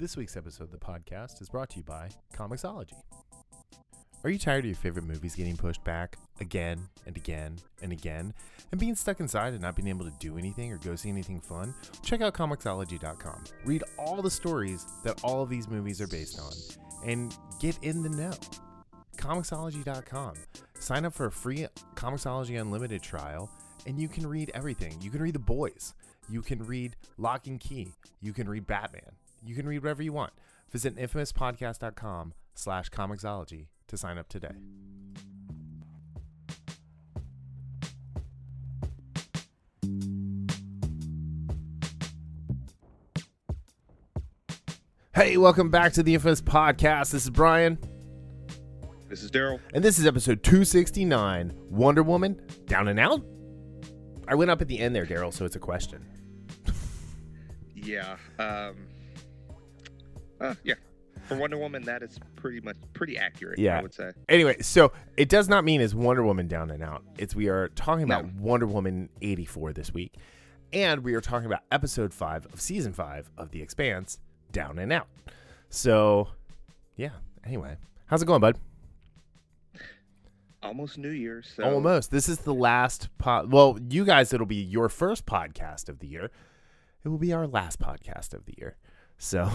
This week's episode of the podcast is brought to you by Comixology. Are you tired of your favorite movies getting pushed back again and again and again and being stuck inside and not being able to do anything or go see anything fun? Check out Comixology.com. Read all the stories that all of these movies are based on and get in the know. Comixology.com. Sign up for a free Comixology Unlimited trial and you can read everything. You can read The Boys. You can read Lock and Key. You can read Batman. You can read whatever you want. Visit infamouspodcast.com/Comixology. to sign up today. Hey, welcome back to the Infamous Podcast. This is Brian. This is Daryl. And this is episode 269, Wonder Woman, Down and Out? I went up at the end there, Daryl, so it's a question. Yeah. Yeah. For Wonder Woman, that is pretty accurate, yeah. I would say. Anyway, so it does not mean it's Wonder Woman Down and Out. We are talking about Wonder Woman 84 this week, and we are talking about episode 5 of season 5 of The Expanse, Down and Out. So, yeah. Anyway, how's it going, bud? Almost New Year's. So. Almost. This is the last pod. Well, you guys, it'll be your first podcast of the year. It will be our last podcast of the year. So...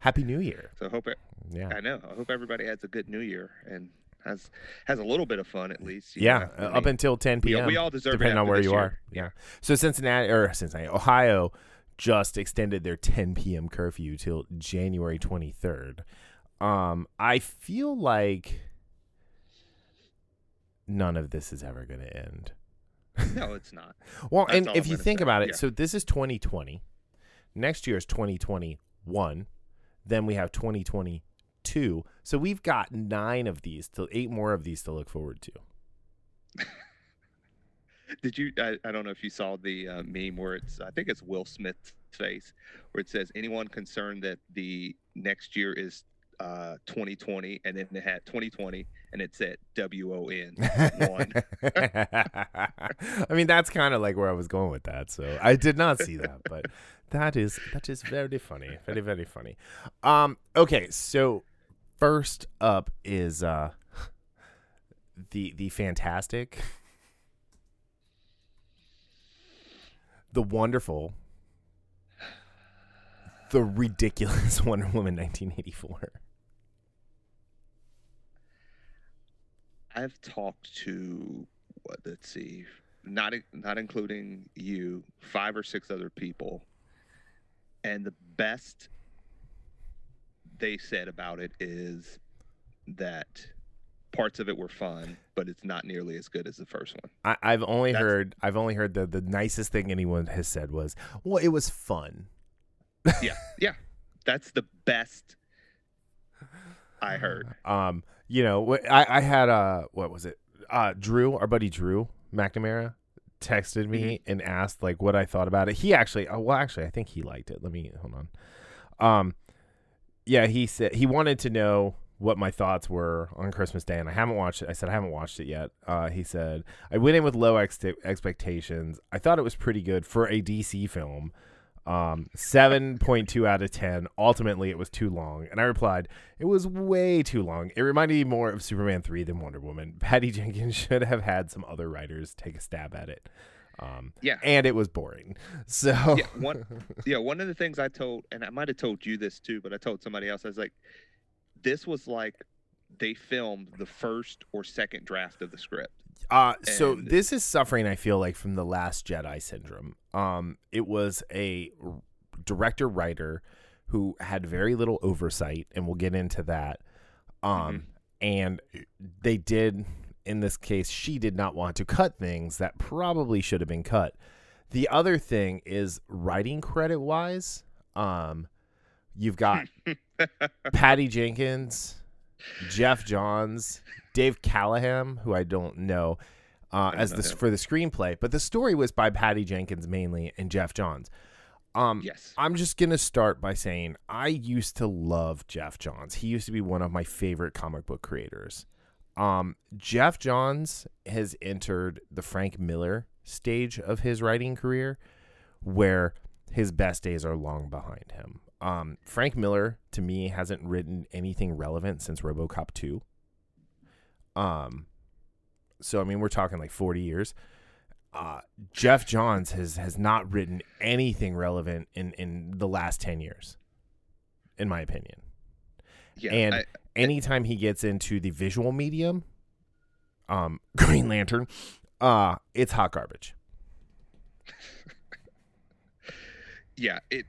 Happy New Year. So I hope everybody has a good New Year and has a little bit of fun at least. Up until 10 p.m. We all deserve it, depending on where you are. Yeah. So Ohio just extended their 10 p.m. curfew till January 23rd. I feel like none of this is ever going to end. No, it's not. Well, that's and if you think about it, so this is 2020. Next year is 2021. Then we have 2022. So we've got 9 of these, to 8 more of these to look forward to. Did you? I don't know if you saw the meme where I think it's Will Smith's face, where it says, anyone concerned that the next year is 2020, and then they had 2020, and it said WON. I mean, that's kind of like where I was going with that. So I did not see that, but that is very funny, very very funny. Okay, so first up is the fantastic, the wonderful, the ridiculous Wonder Woman 1984. I've talked to, let's see, not including you, 5 or 6 other people, and the best they said about it is that parts of it were fun, but it's not nearly as good as the first one. I've only heard the nicest thing anyone has said was, well, it was fun. Yeah, that's the best I heard. You know, I had what was it? Drew, our buddy Drew McNamara, texted me and asked like what I thought about it. He actually, I think he liked it. Let me hold on. Yeah, he said he wanted to know what my thoughts were on Christmas Day, and I haven't watched it. I said I haven't watched it yet. He said I went in with low expectations. I thought it was pretty good for a DC film. 7.2 out of 10. Ultimately, it was too long. And I replied, it was way too long. It reminded me more of Superman 3 than Wonder Woman. Patty Jenkins should have had some other writers take a stab at it. And it was boring. So one of the things I told, and I might have told you this too, but I told somebody else, I was like, this was like they filmed the first or second draft of the script. So this is suffering, I feel like, from the Last Jedi syndrome. It was a director-writer who had very little oversight, and we'll get into that. And they did, in this case, she did not want to cut things that probably should have been cut. The other thing is writing credit-wise, you've got Patty Jenkins, Jeff Johns, Dave Callahan, who I don't know, for the screenplay, but the story was by Patty Jenkins mainly and Jeff Johns. Yes. I'm just going to start by saying I used to love Jeff Johns. He used to be one of my favorite comic book creators. Jeff Johns has entered the Frank Miller stage of his writing career where his best days are long behind him. Frank Miller, to me, hasn't written anything relevant since RoboCop 2. So, I mean, we're talking like 40 years. Jeff Johns has not written anything relevant in the last 10 years, in my opinion. Yeah, and anytime he gets into the visual medium, Green Lantern, it's hot garbage. Yeah, it...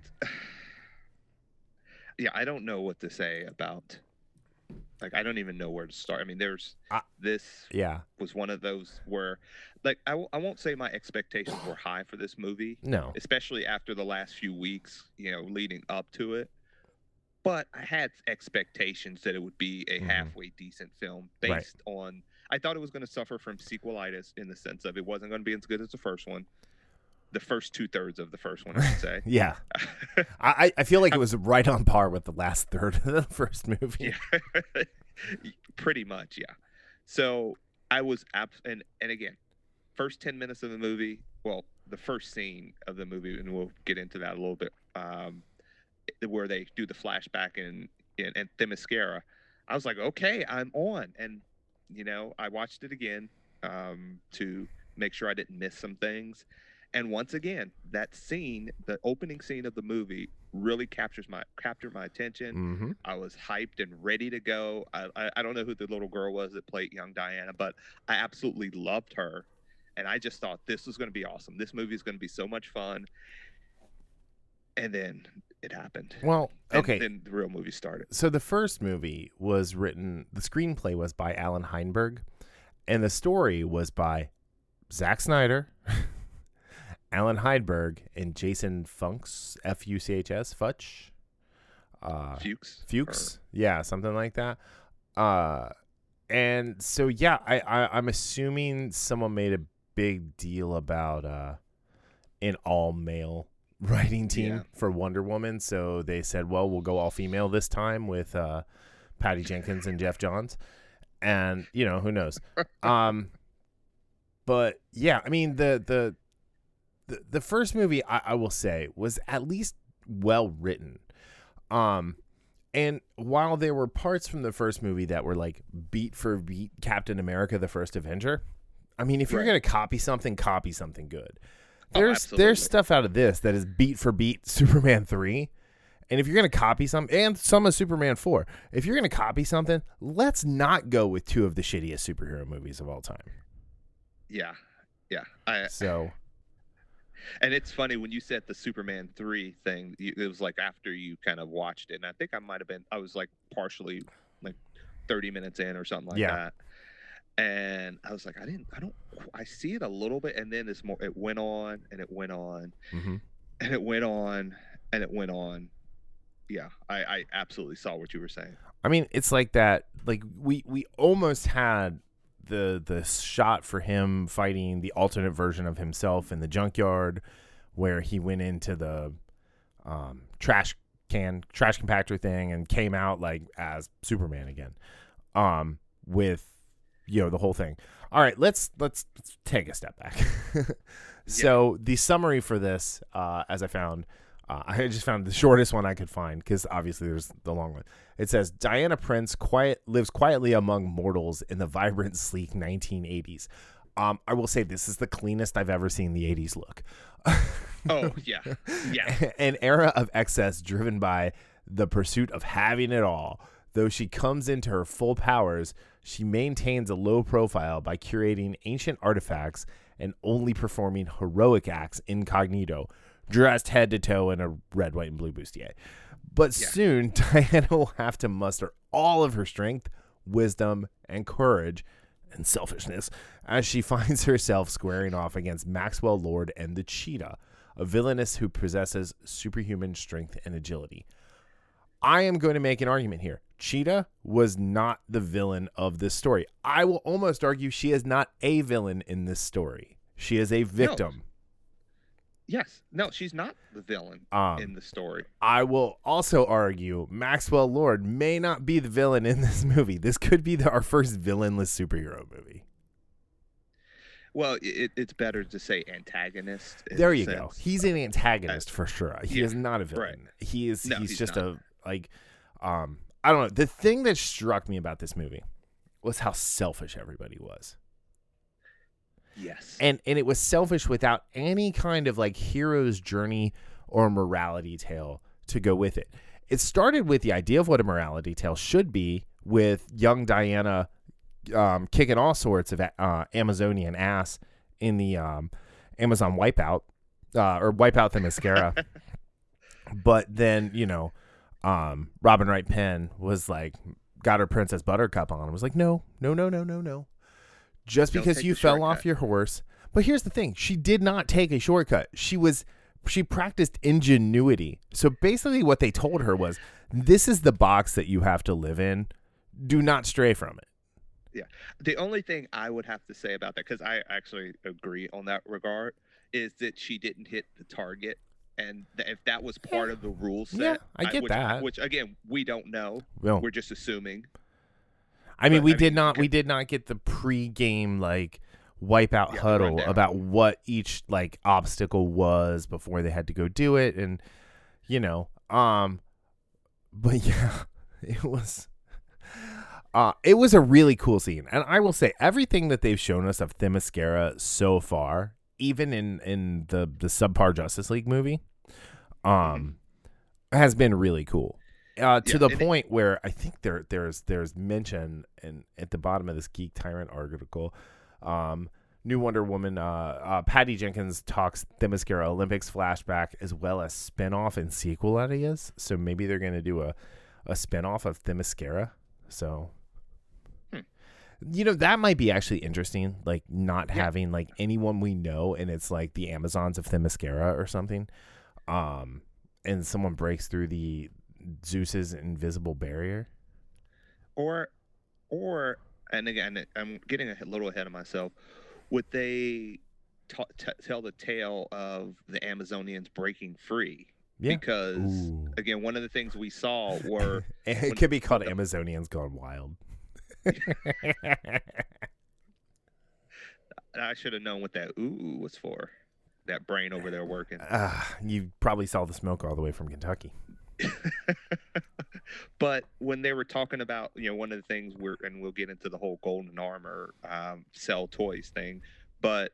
Yeah, I don't know what to say about... Like, I don't even know where to start. I mean, there's... This was one of those where... Like, I won't say my expectations were high for this movie. No. Especially after the last few weeks, you know, leading up to it. But I had expectations that it would be a halfway decent film based on... I thought it was going to suffer from sequelitis in the sense of it wasn't going to be as good as the first one. The first two-thirds of the first one, I would say. Yeah. I feel like it was right on par with the last third of the first movie. Yeah. Pretty much, yeah. So I was and again, first 10 minutes of the movie, well, the first scene of the movie, and we'll get into that a little bit, where they do the flashback in Themyscira, I was like, okay, I'm on. And, you know, I watched it again to make sure I didn't miss some things. And once again, that scene, the opening scene of the movie, really captured my attention. Mm-hmm. I was hyped and ready to go. I don't know who the little girl was that played young Diana, but I absolutely loved her. And I just thought this was going to be awesome. This movie is going to be so much fun. And then it happened. Well, okay. And then the real movie started. So the first movie was written, the screenplay was by Alan Heinberg, and the story was by Zack Snyder. Alan Heinberg and Jason Fuchs, F-U-C-H-S, Futch. Fuchs. Yeah, something like that. And so, yeah, I'm assuming someone made a big deal about an all-male writing team for Wonder Woman. So they said, well, we'll go all-female this time with Patty Jenkins and Jeff Johns. And, you know, who knows. But, yeah, I mean, The first movie, I will say, was at least well written. And while there were parts from the first movie that were like beat for beat Captain America, the First Avenger, I mean, if you're going to copy something good. There's stuff out of this that is beat for beat Superman 3. And if you're going to copy some, and some of Superman 4, if you're going to copy something, let's not go with two of the shittiest superhero movies of all time. Yeah. Yeah. And it's funny when you said the Superman 3 thing, it was like after you kind of watched it. And I think I was like partially like 30 minutes in or something like that. And I was like, I see it a little bit. And then it went on and it went on and it went on and it went on. Yeah, I absolutely saw what you were saying. I mean, it's like that. Like we almost had the shot for him fighting the alternate version of himself in the junkyard where he went into the trash compactor thing and came out like as Superman again with, you know, the whole thing. All right, let's take a step back. So the summary for this, as I found, I just found the shortest one I could find because obviously there's the long one. It says, Diana Prince lives quietly among mortals in the vibrant, sleek 1980s. I will say this is the cleanest I've ever seen the 80s look. Oh, yeah. Yeah. An era of excess driven by the pursuit of having it all. Though she comes into her full powers, she maintains a low profile by curating ancient artifacts and only performing heroic acts incognito, dressed head to toe in a red, white, and blue bustier. But soon, Diana will have to muster all of her strength, wisdom, and courage, and selfishness, as she finds herself squaring off against Maxwell Lord and the Cheetah, a villainess who possesses superhuman strength and agility. I am going to make an argument here. Cheetah was not the villain of this story. I will almost argue she is not a villain in this story. She is a victim. No. Yes. No, she's not the villain in the story. I will also argue Maxwell Lord may not be the villain in this movie. This could be our first villainless superhero movie. Well, it's better to say antagonist. There you go. He's an antagonist for sure. He is not a villain. Right. He is. No, he's just not. I don't know. The thing that struck me about this movie was how selfish everybody was. Yes. And it was selfish without any kind of like hero's journey or morality tale to go with it. It started with the idea of what a morality tale should be, with young Diana kicking all sorts of Amazonian ass in the Amazon Wipeout or Wipeout Themyscira. But then, you know, Robin Wright Penn was like, got her Princess Buttercup on and was like, no. Just because you fell off your horse. But here's the thing. She did not take a shortcut. She practiced ingenuity. So basically what they told her was, this is the box that you have to live in. Do not stray from it. Yeah. The only thing I would have to say about that, because I actually agree on that regard, is that she didn't hit the target. And if that was part of the rule set. Yeah, I get that. Which, again, we don't know. Well, we're just assuming. We did not get the pre-game, like, wipeout huddle about what each, like, obstacle was before they had to go do it. And, you know, but, yeah, it was... it was a really cool scene. And I will say, everything that they've shown us of Themyscira so far, even in the subpar Justice League movie, has been really cool. To the point where I think there's mention at the bottom of this Geek Tyrant article, new Wonder Woman, Patty Jenkins talks Themyscira Olympics flashback as well as spinoff and sequel ideas. So maybe they're going to do a spinoff of Themyscira. So... You know, that might be actually interesting, like not having like anyone we know, and it's like the Amazons of Themyscira or something. And someone breaks through the Zeus's invisible barrier. Or and again, I'm getting a little ahead of myself. Would they tell the tale of the Amazonians breaking free? Yeah. Because, again, one of the things we saw were... it could be called Amazonians Gone Wild. I should have known what that ooh was for. That brain over there working. You probably saw the smoke all the way from Kentucky. But when they were talking about, you know, one of the things we'll get into the whole golden armor sell toys thing, but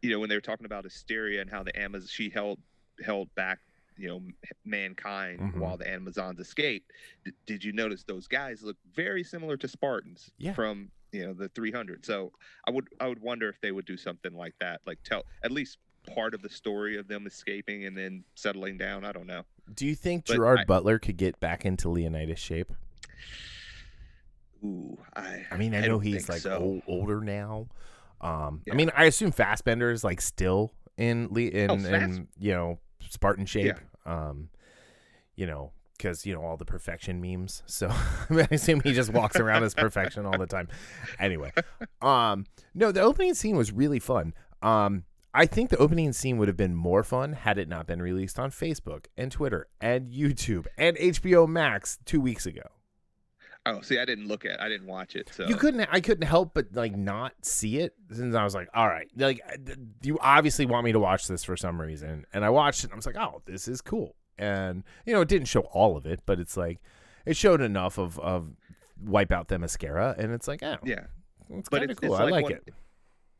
you know, when they were talking about Asteria and how the Amazon, she held back, you know, mankind while the Amazons escaped. Did you notice those guys look very similar to Spartans from, you know, the 300? So I would wonder if they would do something like that, like tell at least part of the story of them escaping and then settling down. I don't know. Do you think Gerard Butler could get back into Leonidas shape? Ooh, I mean, I know he's like older now. I mean, I assume Fassbender is like still in you know, Spartan shape, you know, because, you know, all the perfection memes. So I assume he just walks around as perfection all the time. Anyway, no, the opening scene was really fun. I think the opening scene would have been more fun had it not been released on Facebook and Twitter and YouTube and HBO Max 2 weeks ago. Oh, see, I didn't watch it. So I couldn't help but like not see it, since I was like, all right, like you obviously want me to watch this for some reason. And I watched it, and I was like, oh, this is cool. And you know, it didn't show all of it, but it's like it showed enough of Wipeout Themyscira, and it's like, oh, yeah, it's kind of cool. It's like I like it.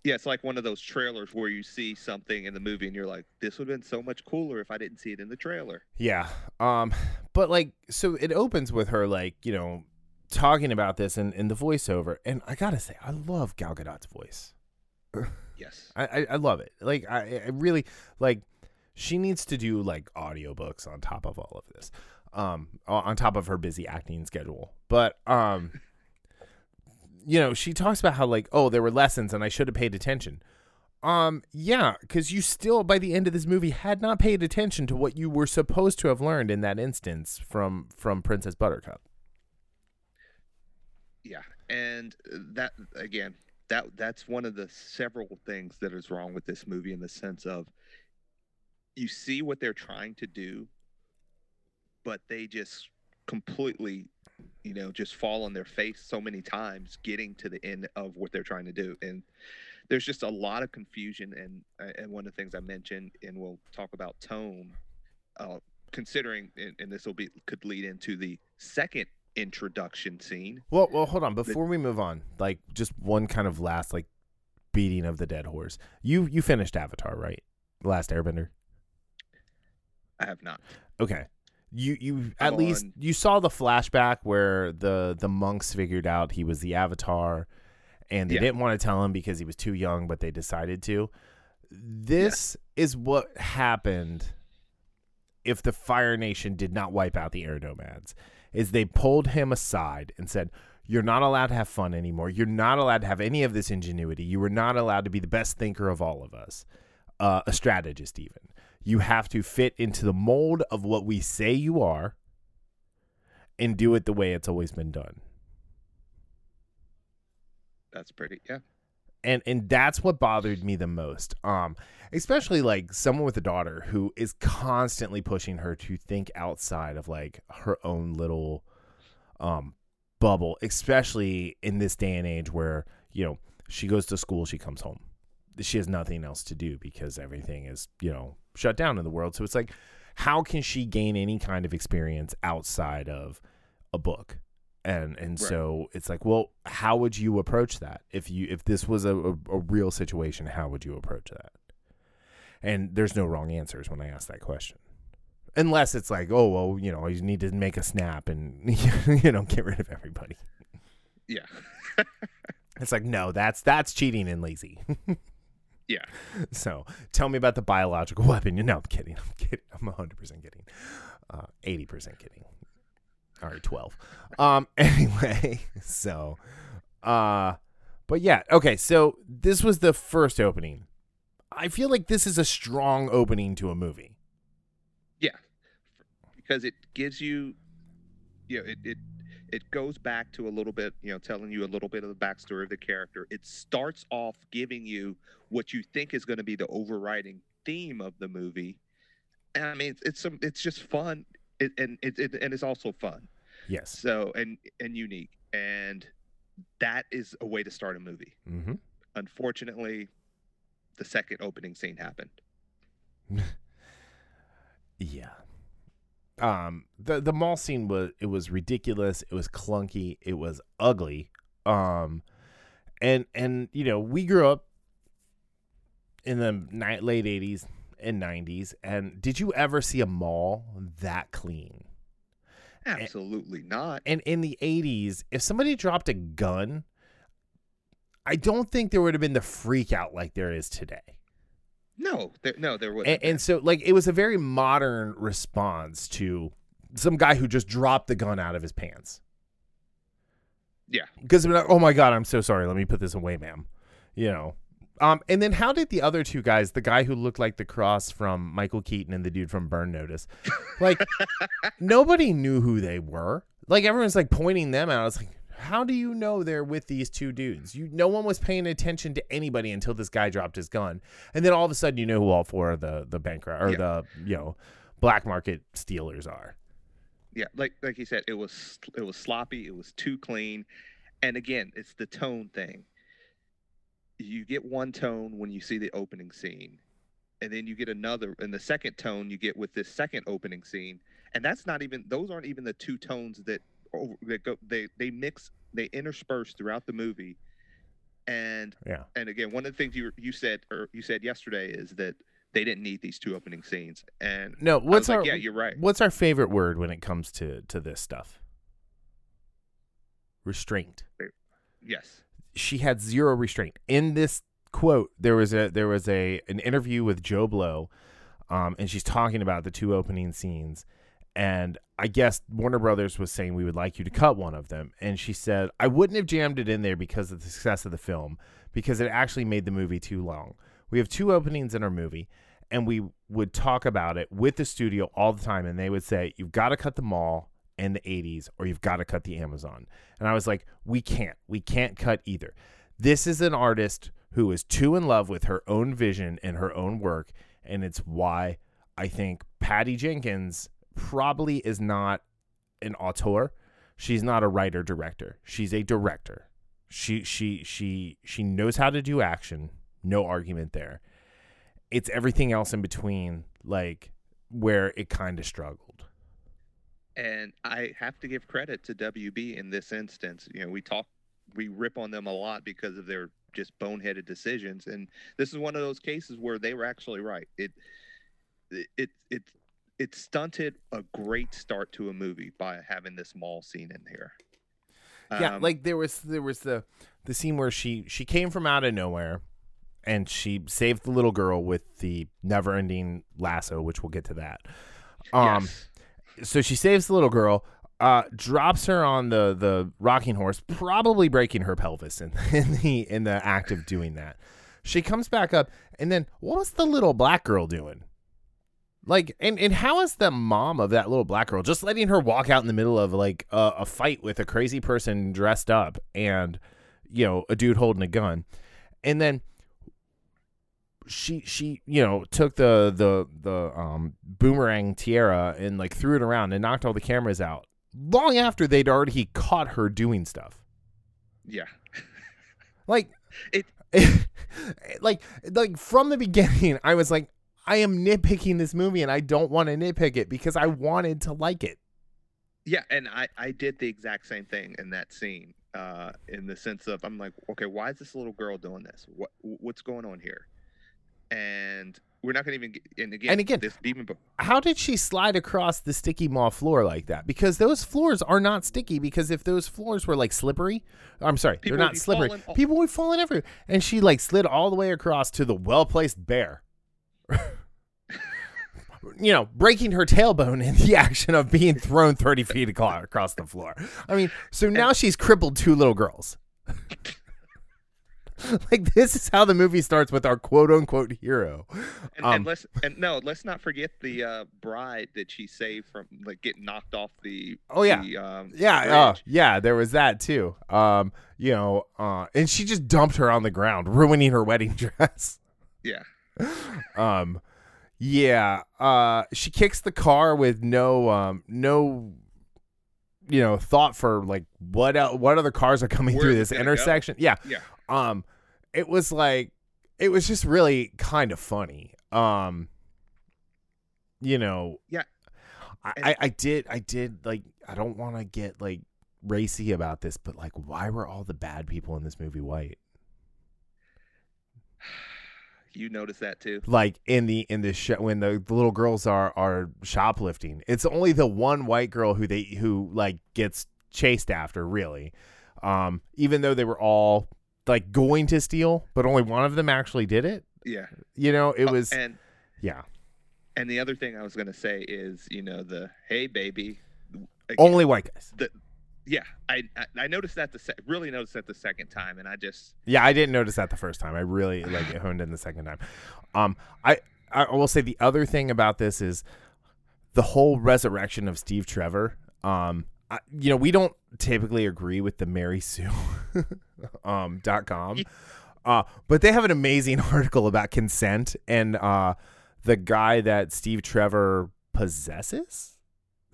Yeah, it's like one of those trailers where you see something in the movie and you're like, this would have been so much cooler if I didn't see it in the trailer. Yeah, but like, so it opens with her like, you know, talking about this in the voiceover, and I gotta say, I love Gal Gadot's voice. Yes, I love it. Like I really like. She needs to do like audiobooks on top of all of this, on top of her busy acting schedule. But you know, she talks about how like, oh, there were lessons, and I should have paid attention. Yeah, because you still by the end of this movie had not paid attention to what you were supposed to have learned in that instance from Princess Buttercup. Yeah, and that again, that's one of the several things that is wrong with this movie, in the sense of you see what they're trying to do, but they just completely, you know, just fall on their face so many times getting to the end of what they're trying to do. And there's just a lot of confusion. And one of the things I mentioned, and we'll talk about Tome, considering, and this will be, could lead into the second introduction scene. Well, hold on. Before we move on, like, just one kind of last, like, beating of the dead horse. You finished Avatar, right? The Last Airbender. I have not. Okay. You at least you saw the flashback where the monks figured out he was the Avatar, and they didn't want to tell him because he was too young, but they decided to. This is what happened if the Fire Nation did not wipe out the Air Nomads, is they pulled him aside and said, "You're not allowed to have fun anymore. You're not allowed to have any of this ingenuity. You were not allowed to be the best thinker of all of us, a strategist even. You have to fit into the mold of what we say you are and do it the way it's always been done." That's pretty, yeah. And that's what bothered me the most. Especially like someone with a daughter who is constantly pushing her to think outside of like her own little bubble, especially in this day and age where, you know, she goes to school, she comes home. She has nothing else to do because everything is, you know, shut down in the world. So it's like, how can she gain any kind of experience outside of a book? And right. So it's like, well, how would you approach that? If this was a real situation, how would you approach that? And there's no wrong answers when I ask that question. Unless it's like, oh, well, you know, you need to make a snap and, you know, get rid of everybody. Yeah. It's like, no, that's cheating and lazy. Yeah. So tell me about the biological weapon. No, I'm kidding. I'm 100% kidding. 80% kidding. All right, 12. Anyway, so. But yeah, okay, so this was the first opening. I feel like this is a strong opening to a movie. Yeah, because it gives you, you know, it goes back to a little bit, you know, telling you a little bit of the backstory of the character. It starts off giving you what you think is going to be the overriding theme of the movie. And I mean, it's just fun, and it's also fun. Yes. So and unique, and that is a way to start a movie. Mm-hmm. Unfortunately, the second opening scene happened. Yeah. The mall scene was ridiculous. It was clunky. It was ugly. And you know, we grew up in the late 80s and 90s. And did you ever see a mall that clean? Absolutely not. And in the 80s, if somebody dropped a gun, I don't think there would have been the freak out like there is today. No, there wouldn't. And so, like, it was a very modern response to some guy who just dropped the gun out of his pants. Yeah. Because, oh, my God, I'm so sorry. Let me put this away, ma'am. You know. And then how did the other two guys, the guy who looked like the cross from Michael Keaton and the dude from Burn Notice, like, nobody knew who they were. Like, everyone's, like, pointing them out. I was like, how do you know they're with these two dudes? No one was paying attention to anybody until this guy dropped his gun. And then all of a sudden, you know who all four of the bank or the, you know, black market stealers are. Yeah, like you said, it was sloppy, it was too clean. And again, it's the tone thing. You get one tone when you see the opening scene, and then you get another, and the second tone you get with this second opening scene. And that's not even, those aren't even the two tones that they mix, they intersperse throughout the movie. And and again, one of the things you said yesterday is that they didn't need these two opening scenes. And no, you're right. What's our favorite word when it comes to this stuff? Restraint. Yes. She had zero restraint. In this quote, there was an interview with Joe Blow, and she's talking about the two opening scenes. And I guess Warner Brothers was saying, we would like you to cut one of them. And she said, I wouldn't have jammed it in there because of the success of the film, because it actually made the movie too long. We have two openings in our movie, and we would talk about it with the studio all the time. And they would say, you've got to cut the mall in the 80s, or you've got to cut the Amazon. And I was like, we can't cut either. This is an artist who is too in love with her own vision and her own work. And it's why I think Patty Jenkins probably is not an auteur. She's not a writer director. She's a director. She knows how to do action. No argument there. It's everything else in between, like, where it kind of struggled. And I have to give credit to WB in this instance. You know, we rip on them a lot because of their just boneheaded decisions. And this is one of those cases where they were actually right. It stunted a great start to a movie by having this mall scene in here. Yeah, like there was the scene where she came from out of nowhere and she saved the little girl with the never-ending lasso, which we'll get to that. Yes. So she saves the little girl, drops her on the rocking horse, probably breaking her pelvis in the act of doing that. She comes back up, and then what was the little black girl doing? Like, and how is the mom of that little black girl just letting her walk out in the middle of, like, a fight with a crazy person dressed up and, you know, a dude holding a gun? And then she you know, took the boomerang tiara and, like, threw it around and knocked all the cameras out long after they'd already caught her doing stuff. Yeah. Like, like from the beginning, I was like, I am nitpicking this movie, and I don't want to nitpick it because I wanted to like it. Yeah, and I did the exact same thing in that scene, in the sense of, I'm like, okay, why is this little girl doing this? What's going on here? And we're not going to even get – and again, this demon book. How did she slide across the sticky mall floor like that? Because those floors are not sticky, because if those floors were, like, slippery – I'm sorry, people they're not slippery. People would fall in everywhere. And she, like, slid all the way across to the well-placed bear. You know, breaking her tailbone in the action of being thrown 30 feet across the floor. I mean, so now she's crippled two little girls. Like, this is how the movie starts with our quote-unquote hero. And let's not forget the bride that she saved from, like, getting knocked off the there was that too. And she just dumped her on the ground, ruining her wedding dress. Yeah. She kicks the car with no thought for, like, what other cars are coming through this intersection. It was like, it was just really kind of funny. I don't want to get, like, racy about this, but, like, why were all the bad people in this movie white? You notice that too, like in the show when the little girls are shoplifting. It's only the one white girl who like gets chased after, really. Even though they were all, like, going to steal, but only one of them actually did it. Yeah, you know, it was. And the other thing I was gonna say is, you know, the hey baby, again, only white guys. I noticed that the second time, and I just I didn't notice that the first time. I really, like, it honed in the second time. I will say the other thing about this is the whole resurrection of Steve Trevor. We don't typically agree with the Mary Sue .com, but they have an amazing article about consent and the guy that Steve Trevor possesses.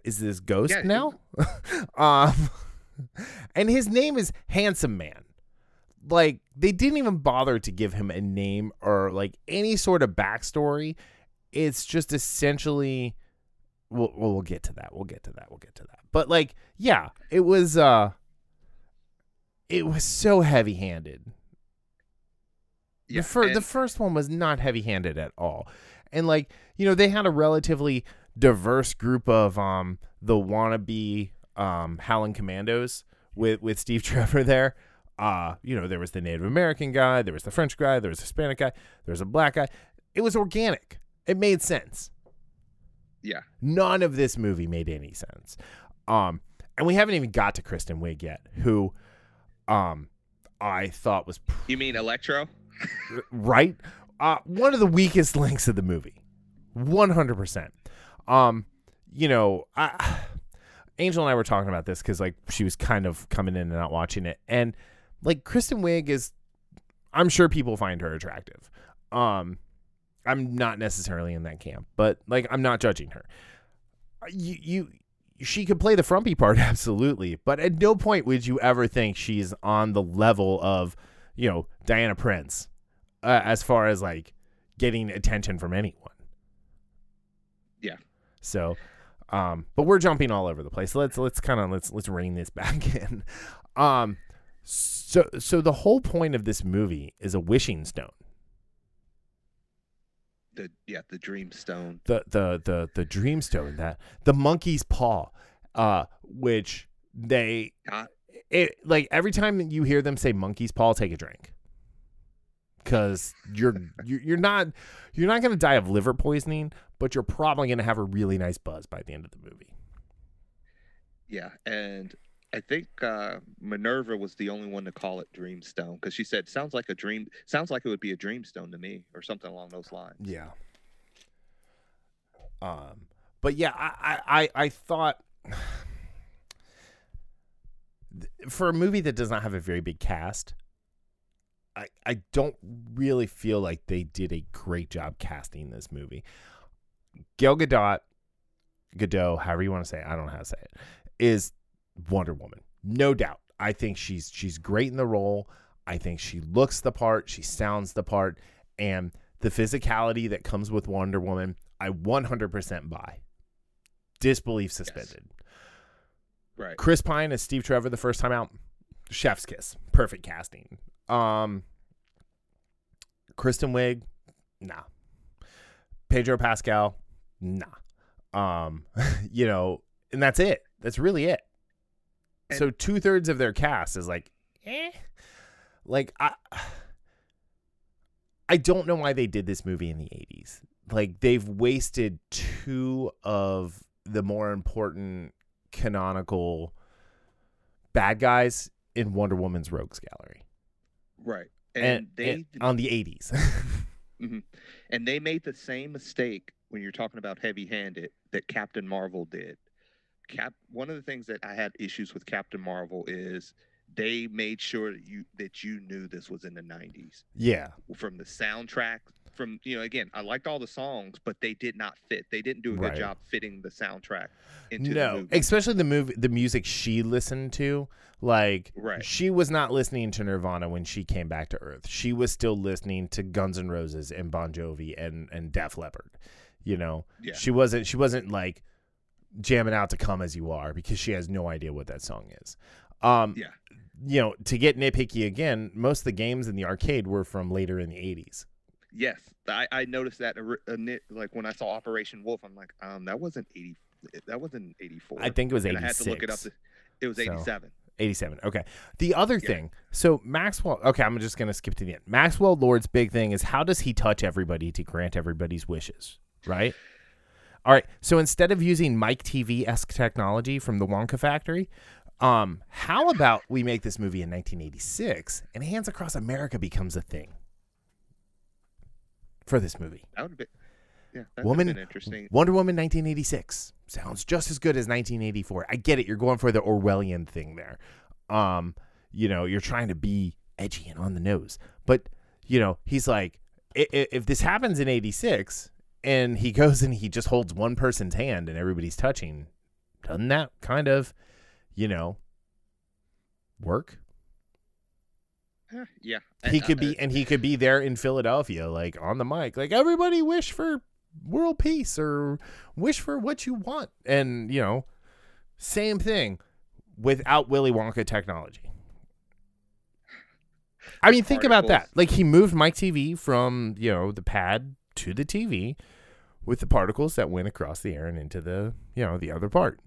Is this ghost now? And his name is Handsome Man. Like, they didn't even bother to give him a name or, like, any sort of backstory. It's just essentially, we'll get to that. But, like, yeah, it was so heavy-handed. Yeah, the first one was not heavy-handed at all. And, like, you know, they had a relatively diverse group of the wannabe Howlin' Commandos with Steve Trevor there. There was the Native American guy, there was the French guy, there was the Hispanic guy, there was a black guy. It was organic. It made sense. Yeah. None of this movie made any sense. And we haven't even got to Kristen Wiig yet, who I thought was... You mean Electro? Right? One of the weakest links of the movie. 100%. Angel and I were talking about this because, like, she was kind of coming in and out watching it, and, like, Kristen Wiig is, I'm sure people find her attractive. I'm not necessarily in that camp, but, like, I'm not judging her. You, you, she could play the frumpy part, absolutely. But at no point would you ever think she's on the level of, you know, Diana Prince, as far as, like, getting attention from anyone. Yeah. So, but we're jumping all over the place. Let's rein this back in. So the whole point of this movie is a wishing stone. The dream stone. The dream stone, that the monkey's paw, which they like every time you hear them say monkey's paw, take a drink. Because you're not going to die of liver poisoning, but you're probably going to have a really nice buzz by the end of the movie. Yeah, and I think Minerva was the only one to call it Dreamstone, because she said, sounds like it would be a Dreamstone to me, or something along those lines. Yeah. But yeah, I thought for a movie that does not have a very big cast, I don't really feel like they did a great job casting this movie. Gal Gadot, however you want to say it, I don't know how to say it, is Wonder Woman, no doubt. I think she's great in the role. I think she looks the part, she sounds the part, and the physicality that comes with Wonder Woman, I 100% buy. Disbelief suspended. Yes. Right. Chris Pine as Steve Trevor the first time out, chef's kiss, perfect casting. Kristen Wiig, nah. Pedro Pascal, nah. You know, and that's it. That's really it. And so 2/3 of their cast is like, eh. Like, I don't know why they did this movie in the 80s. Like, they've wasted two of the more important canonical bad guys in Wonder Woman's Rogues Gallery. Right. And on the 80s. Mm-hmm. And they made the same mistake when you're talking about heavy-handed that Captain Marvel did. One of the things that I had issues with Captain Marvel is they made sure that you knew this was in the 90s. Yeah. From the soundtrack, again, I liked all the songs, but they did not fit. They didn't do a good job fitting the soundtrack into the movie. Especially the music she listened to. Like, she was not listening to Nirvana when she came back to Earth. She was still listening to Guns N' Roses and Bon Jovi and Def Leppard. You know, yeah. She wasn't like jamming out to Come As You Are, because she has no idea what that song is. You know, to get nitpicky again, most of the games in the arcade were from later in the 80s. Yes, I noticed that. Like when I saw Operation Wolf, I'm like, that wasn't 80. That wasn't 84. I think it was 86. I had to look it up. It was 87. 87. Okay. The other thing. So Maxwell. Okay, I'm just gonna skip to the end. Maxwell Lord's big thing is, how does he touch everybody to grant everybody's wishes? Right. All right. So instead of using Mike TV-esque technology from the Wonka factory, how about we make this movie in 1986 and Hands Across America becomes a thing? For this movie, that would be, that would have been interesting. Wonder Woman 1986 sounds just as good as 1984. I get it, you're going for the Orwellian thing there. You know, you're trying to be edgy and on the nose, but you know, he's like, if this happens in 86 and he goes and he just holds one person's hand and everybody's touching, doesn't that kind of, you know, work? Yeah, he could be there in Philadelphia, like on the mic, like, everybody wish for world peace or wish for what you want, and you know, same thing without Willy Wonka technology. I mean, think about that. Like, he moved Mike TV from, you know, the pad to the TV with the particles that went across the air and into the, you know, the other part.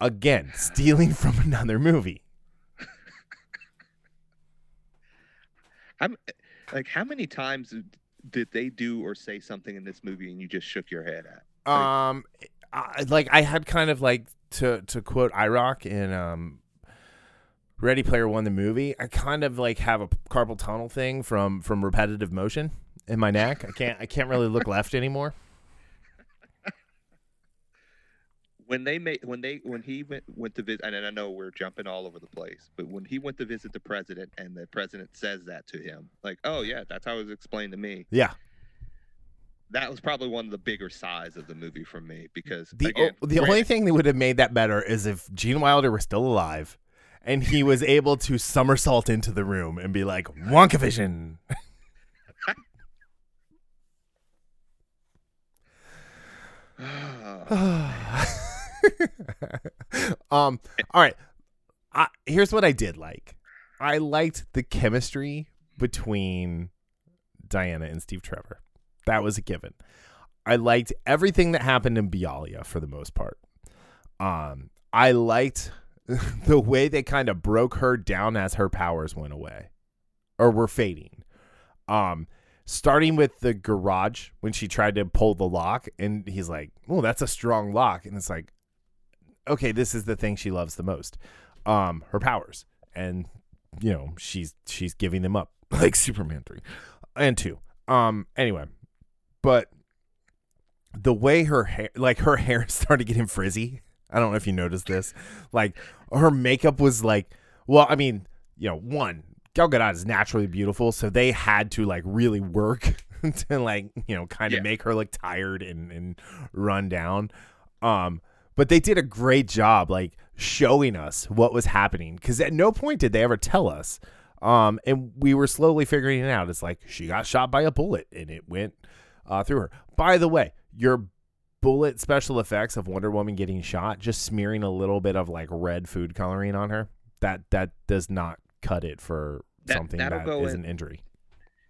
Again, stealing from another movie. I'm like, how many times did they do or say something in this movie and you just shook your head at? Like, I had kind of like, to quote IROC in Ready Player One, the movie, I kind of like have a carpal tunnel thing from repetitive motion in my neck. I can't really look left anymore. When he went to visit, and I know we're jumping all over the place, but when he went to visit the president, and the president says that to him, like, "Oh yeah, that's how it was explained to me." Yeah. that was probably one of the bigger sighs of the movie for me, because the only thing that would have made that better is if Gene Wilder were still alive and he was able to somersault into the room and be like, Wonkavision. All right. Here's what I did like. I liked the chemistry between Diana and Steve Trevor. That was a given. I liked everything that happened in Bialya for the most part. I liked the way they kind of broke her down as her powers went away or were fading. Starting with the garage when she tried to pull the lock and he's like, oh, that's a strong lock. And it's like, okay, this is the thing she loves the most. Her powers. And, you know, she's giving them up like Superman 3 and 2. Anyway, but the way her hair, like her hair started getting frizzy. I don't know if you noticed this. Like her makeup was like, well, I mean, you know, one, Gal Gadot is naturally beautiful, so they had to like really work to like, you know, kind of make her look tired and run down. But they did a great job like showing us what was happening, because at no point did they ever tell us. And we were slowly figuring it out. It's like she got shot by a bullet and it went through her. By the way, your bullet special effects of Wonder Woman getting shot, just smearing a little bit of like red food coloring on her, that does not cut it for something that is an injury.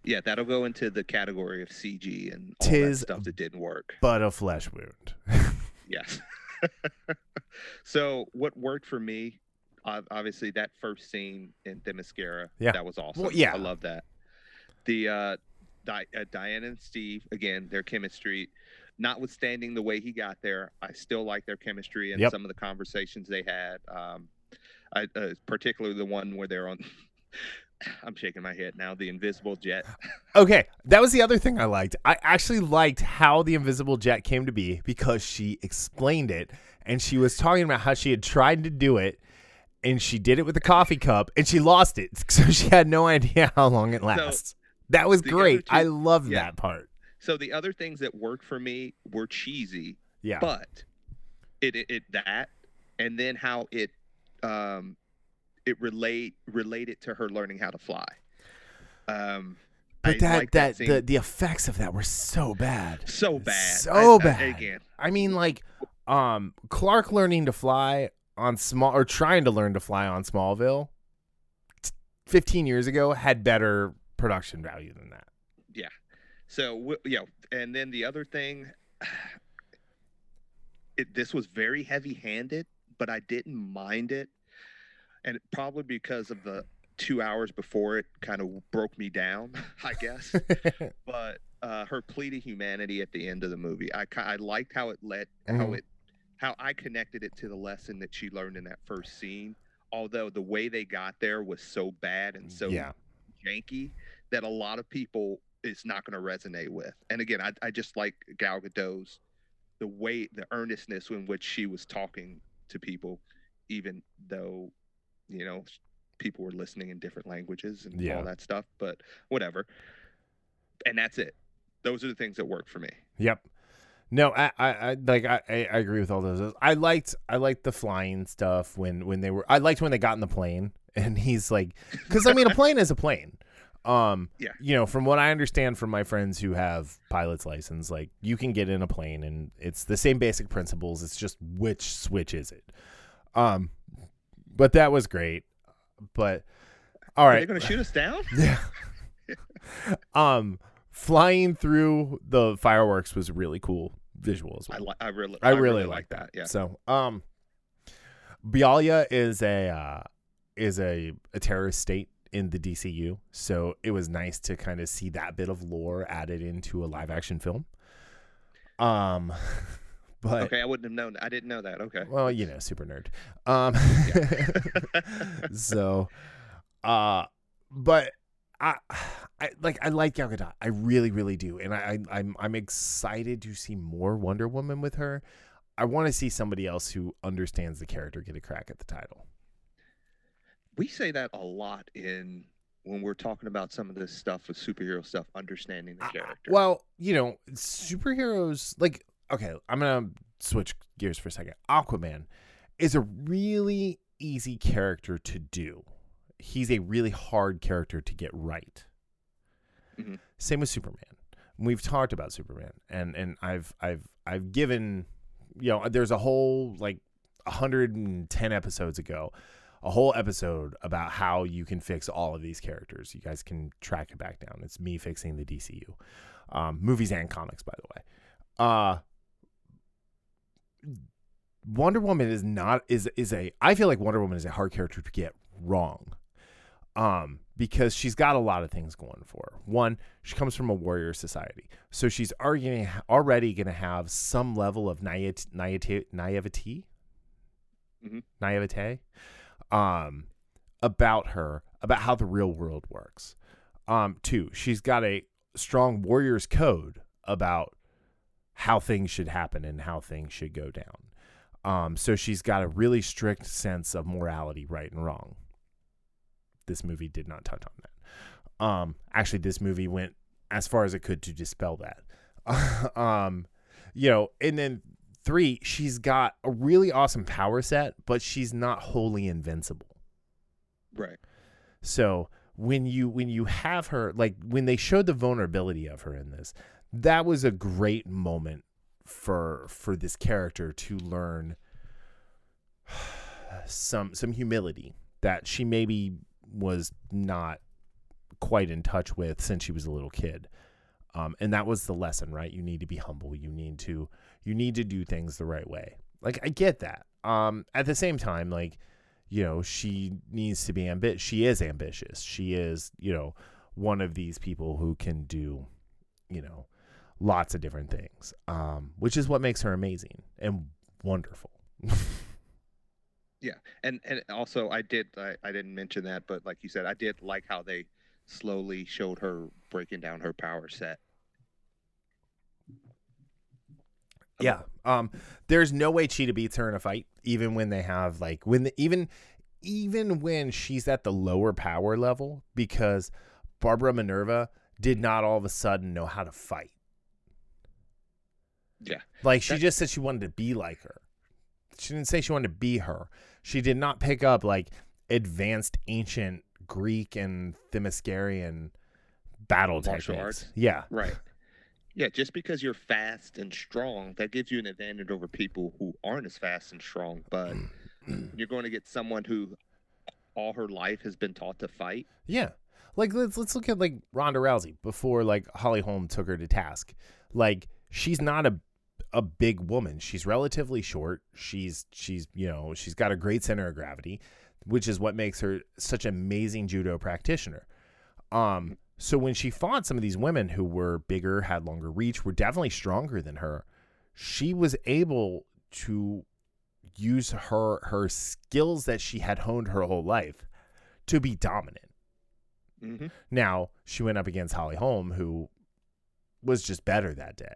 Yeah, that'll go into the category of CG and all that stuff that didn't work. But a flesh wound. Yes. So what worked for me, obviously that first scene in Themyscira, that was awesome. Well, yeah. I love that. The Diana and Steve, again, their chemistry, notwithstanding the way he got there, I still like their chemistry and some of the conversations they had. Particularly the one where they're on I'm shaking my head now, the invisible jet. Okay, that was the other thing I liked. I actually liked how the invisible jet came to be, because she explained it and she was talking about how she had tried to do it and she did it with a coffee cup and she lost it, so she had no idea how long it lasts. So that was great. I loved that part. So the other things that worked for me were cheesy, but it that, and then how it related to her learning how to fly. But the effects of that were so bad. Again, I mean, like Clark learning to fly on trying to learn to fly on Smallville 15 years ago had better production value than that. Yeah. So, you know, and then the other thing, this was very heavy-handed, but I didn't mind it. And probably because of the 2 hours before, it kind of broke me down, I guess. But her plea to humanity at the end of the movie, I liked how it how I connected it to the lesson that she learned in that first scene. Although the way they got there was so bad and so janky that a lot of people it's not going to resonate with. And again, I just like Gal Gadot's, the earnestness in which she was talking to people, even though, you know, people were listening in different languages and all that stuff, but whatever. And that's it. Those are the things that worked for me. Yep. No, I agree with all those. I liked the flying stuff when they got in the plane and he's like, cause I mean, a plane is a plane. You know, from what I understand from my friends who have pilot's license, like you can get in a plane and it's the same basic principles. It's just which switch is it? But that was great. But all right. Are they going to shoot us down? Yeah. Flying through the fireworks was really cool visuals. Well. I really like that. Yeah. So, Bialya is a terrorist state in the DCU, so it was nice to kind of see that bit of lore added into a live action film. But okay, I wouldn't have known. I didn't know that. Okay, well, you know, super nerd. So, but I like Gal Gadot. I really, really do, and I'm excited to see more Wonder Woman with her. I want to see somebody else who understands the character get a crack at the title. We say that a lot in when we're talking about some of this stuff with superhero stuff, understanding the character. Well, you know, superheroes, like, okay, I'm going to switch gears for a second. Aquaman is a really easy character to do. He's a really hard character to get right. Mm-hmm. Same with Superman. We've talked about Superman, and I've given, you know, there's a whole, like, 110 episodes ago, a whole episode about how you can fix all of these characters. You guys can track it back down. It's me fixing the DCU, movies and comics, by the way. Wonder Woman is not is a, I feel like Wonder Woman is a hard character to get wrong. Because she's got a lot of things going for her. One, she comes from a warrior society. So she's already going to have some level of naivety, mm-hmm. naivete about her, about how the real world works. Two, she's got a strong warrior's code about how things should happen and how things should go down. So she's got a really strict sense of morality, right and wrong. This movie did not touch on that. Actually, this movie went as far as it could to dispel that. You know, and then three, she's got a really awesome power set, but she's not wholly invincible. Right. So when you have her, like when they showed the vulnerability of her in this, that was a great moment for this character to learn some humility that she maybe was not quite in touch with since she was a little kid. And that was the lesson, right? You need to be humble. You need to do things the right way. Like, I get that. At the same time, like, you know, she needs to be she is ambitious. She is, you know, one of these people who can do, you know, lots of different things, which is what makes her amazing and wonderful. Yeah, and also I didn't mention that, but like you said, I did like how they slowly showed her breaking down her power set. Yeah, there's no way Cheetah beats her in a fight, even when they have like even when she's at the lower power level, because Barbara Minerva did not all of a sudden know how to fight. Yeah, like she just said she wanted to be like her. She didn't say she wanted to be her. She did not pick up like advanced ancient Greek and Themyscira battle techniques. Yeah. Right. Yeah. Just because you're fast and strong, that gives you an advantage over people who aren't as fast and strong, but you're going to get someone who all her life has been taught to fight. Yeah. Like let's look at like Ronda Rousey before like Holly Holm took her to task. Like she's not a big woman. She's relatively short. She's you know, she's got a great center of gravity, which is what makes her such an amazing judo practitioner. So when she fought some of these women who were bigger, had longer reach, were definitely stronger than her, she was able to use her skills that she had honed her whole life to be dominant. Mm-hmm. Now she went up against Holly Holm, who was just better that day.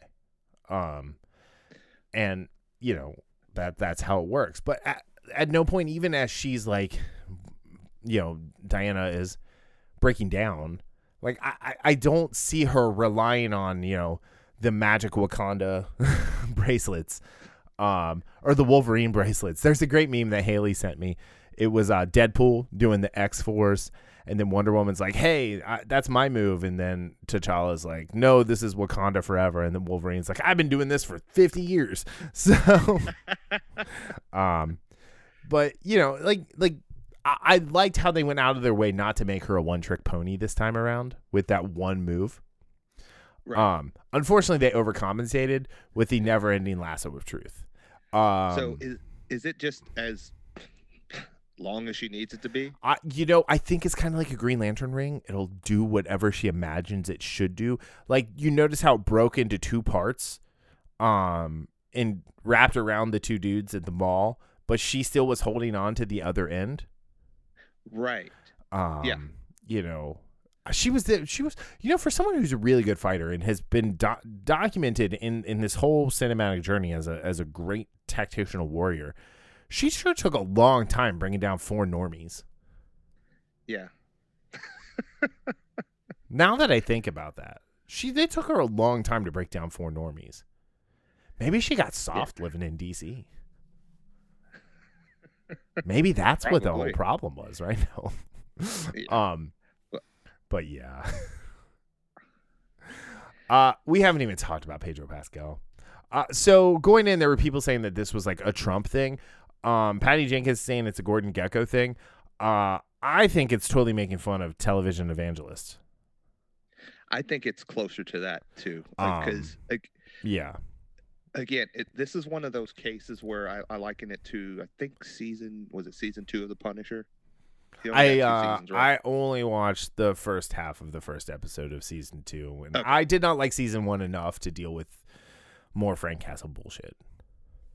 And, you know, that's how it works. But at no point, even as she's like, you know, Diana is breaking down, like I don't see her relying on, you know, the magic Wakanda bracelets or the Wolverine bracelets. There's a great meme that Haley sent me. It was Deadpool doing the X-Force. And then Wonder Woman's like, hey, that's my move. And then T'Challa's like, no, this is Wakanda forever. And then Wolverine's like, I've been doing this for 50 years. So, but, you know, like I liked how they went out of their way not to make her a one-trick pony this time around with that one move. Right. Unfortunately, they overcompensated with the never-ending lasso of truth. So is it just as long as she needs it to be? You know, I think it's kind of like a Green Lantern ring. It'll do whatever she imagines it should do. Like, you notice how it broke into two parts and wrapped around the two dudes at the mall, but she still was holding on to the other end. Right. Yeah. You know, she was, you know, for someone who's a really good fighter and has been documented in this whole cinematic journey as a great tactical warrior, she sure took a long time bringing down four normies. Yeah. Now that I think about that, they took her a long time to break down four normies. Maybe she got soft living in D.C. Maybe that's what the whole problem was right now. But yeah. We haven't even talked about Pedro Pascal. So going in, there were people saying that this was like a Trump thing. Patty Jenkins saying it's a Gordon Gekko thing. I think it's totally making fun of television evangelists. I think it's closer to that too. Again, this is one of those cases where I liken it to, I think season 2 of The Punisher? Seasons, right? I only watched the first half of the first episode of season 2. And I did not like season 1 enough to deal with more Frank Castle bullshit.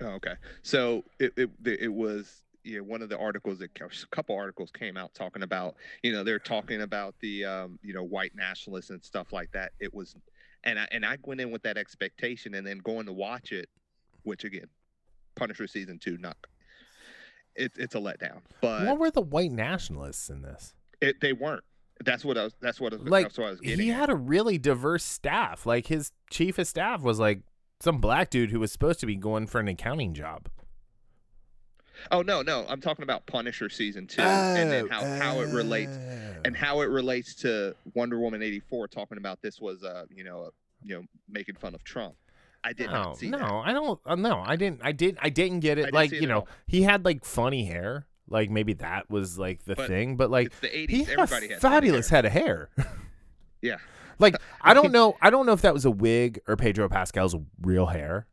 Oh, okay. So it was one of the articles, a couple articles came out talking about, they're talking about the, white nationalists and stuff like that. It was... And I went in with that expectation, and then going to watch it, which again, Punisher season 2, it's a letdown. But what were the white nationalists in this? They weren't. That's what I was getting. He had a really diverse staff. Like his chief of staff was like some black dude who was supposed to be going for an accounting job. Oh no! I'm talking about Punisher season 2, and then how it relates, and how it relates to Wonder Woman 84. Talking about this was making fun of Trump. I did not see that. I didn't get it. He had like funny hair. Like maybe that was like the thing. But like it's the 80s, he had a fabulous head of hair. Yeah. Like I don't know. I don't know if that was a wig or Pedro Pascal's real hair.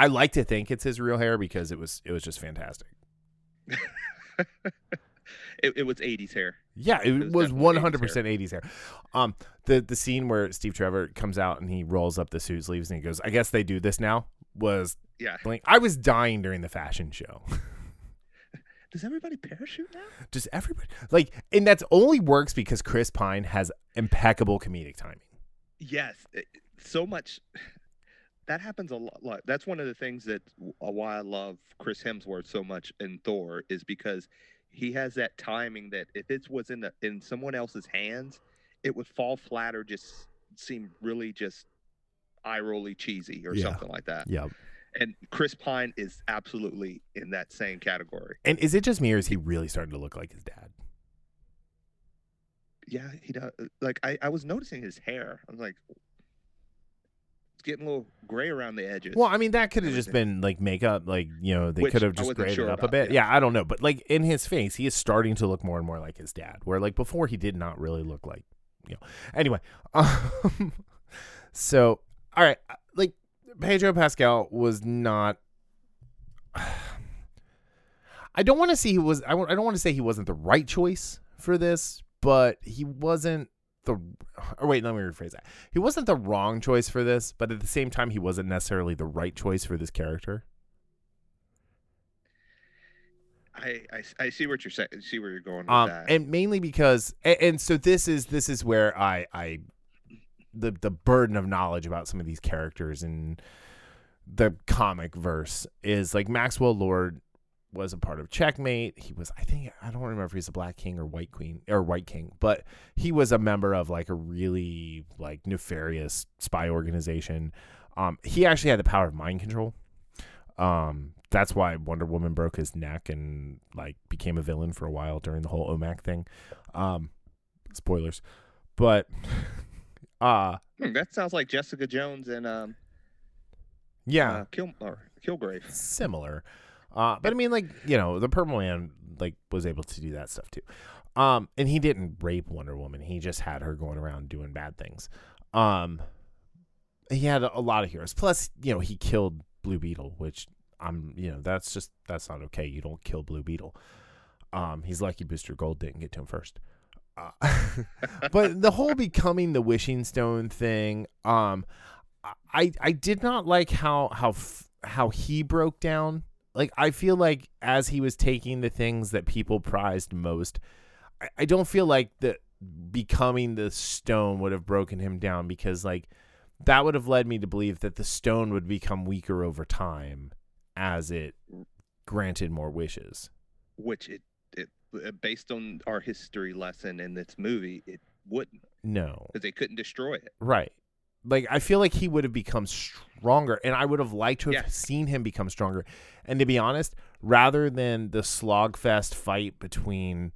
I like to think it's his real hair because it was just fantastic. it was 80s hair. Yeah, it was 100% 80s hair. The scene where Steve Trevor comes out and he rolls up the suit sleeves and he goes, "I guess they do this now." I was dying during the fashion show. Does everybody parachute now? Does everybody and that's only works because Chris Pine has impeccable comedic timing. Yes, so much. That happens a lot. That's one of the things that why I love Chris Hemsworth so much in Thor is because he has that timing that if it was in someone else's hands, it would fall flat or just seem really just eye-rolly cheesy or something like that. Yeah. And Chris Pine is absolutely in that same category. And is it just me or is he really starting to look like his dad? Yeah, he does. Like I was noticing his hair. I was like, it's getting a little gray around the edges. Well, I mean, that could have just been like makeup, they could have just grayed it up a bit. Yeah, I don't know. But like in his face, he is starting to look more and more like his dad, where like before he did not really look like, Anyway, so, all right. Like Pedro Pascal was not, I don't want to say he wasn't the right choice for this, but he wasn't. Let me rephrase that. He wasn't the wrong choice for this, but at the same time, he wasn't necessarily the right choice for this character. I see what you're saying. I see where you're going with that, and mainly because, and so this is where I the burden of knowledge about some of these characters in the comic verse is like Maxwell Lord was a part of Checkmate. He was, I think, I don't remember if he's a black king or white queen or white king, but he was a member of like a really like nefarious spy organization. He actually had the power of mind control. That's why Wonder Woman broke his neck and like became a villain for a while during the whole OMAC thing. Spoilers, but that sounds like Jessica Jones and Kilgrave. Similar. But I mean, like, the Purple Man, like, was able to do that stuff too. And he didn't rape Wonder Woman. He just had her going around doing bad things. He had a lot of heroes. Plus, he killed Blue Beetle, which that's not okay. You don't kill Blue Beetle. He's lucky Booster Gold didn't get to him first. But the whole becoming the Wishing Stone thing, I did not like how he broke down. Like, I feel like as he was taking the things that people prized most, I don't feel like that becoming the stone would have broken him down because, like, that would have led me to believe that the stone would become weaker over time as it granted more wishes. Which it based on our history lesson in this movie, it wouldn't. No. Because they couldn't destroy it. Right. Like, I feel like he would have become stronger, and I would have liked to have seen him become stronger. And to be honest, rather than the slogfest fight between,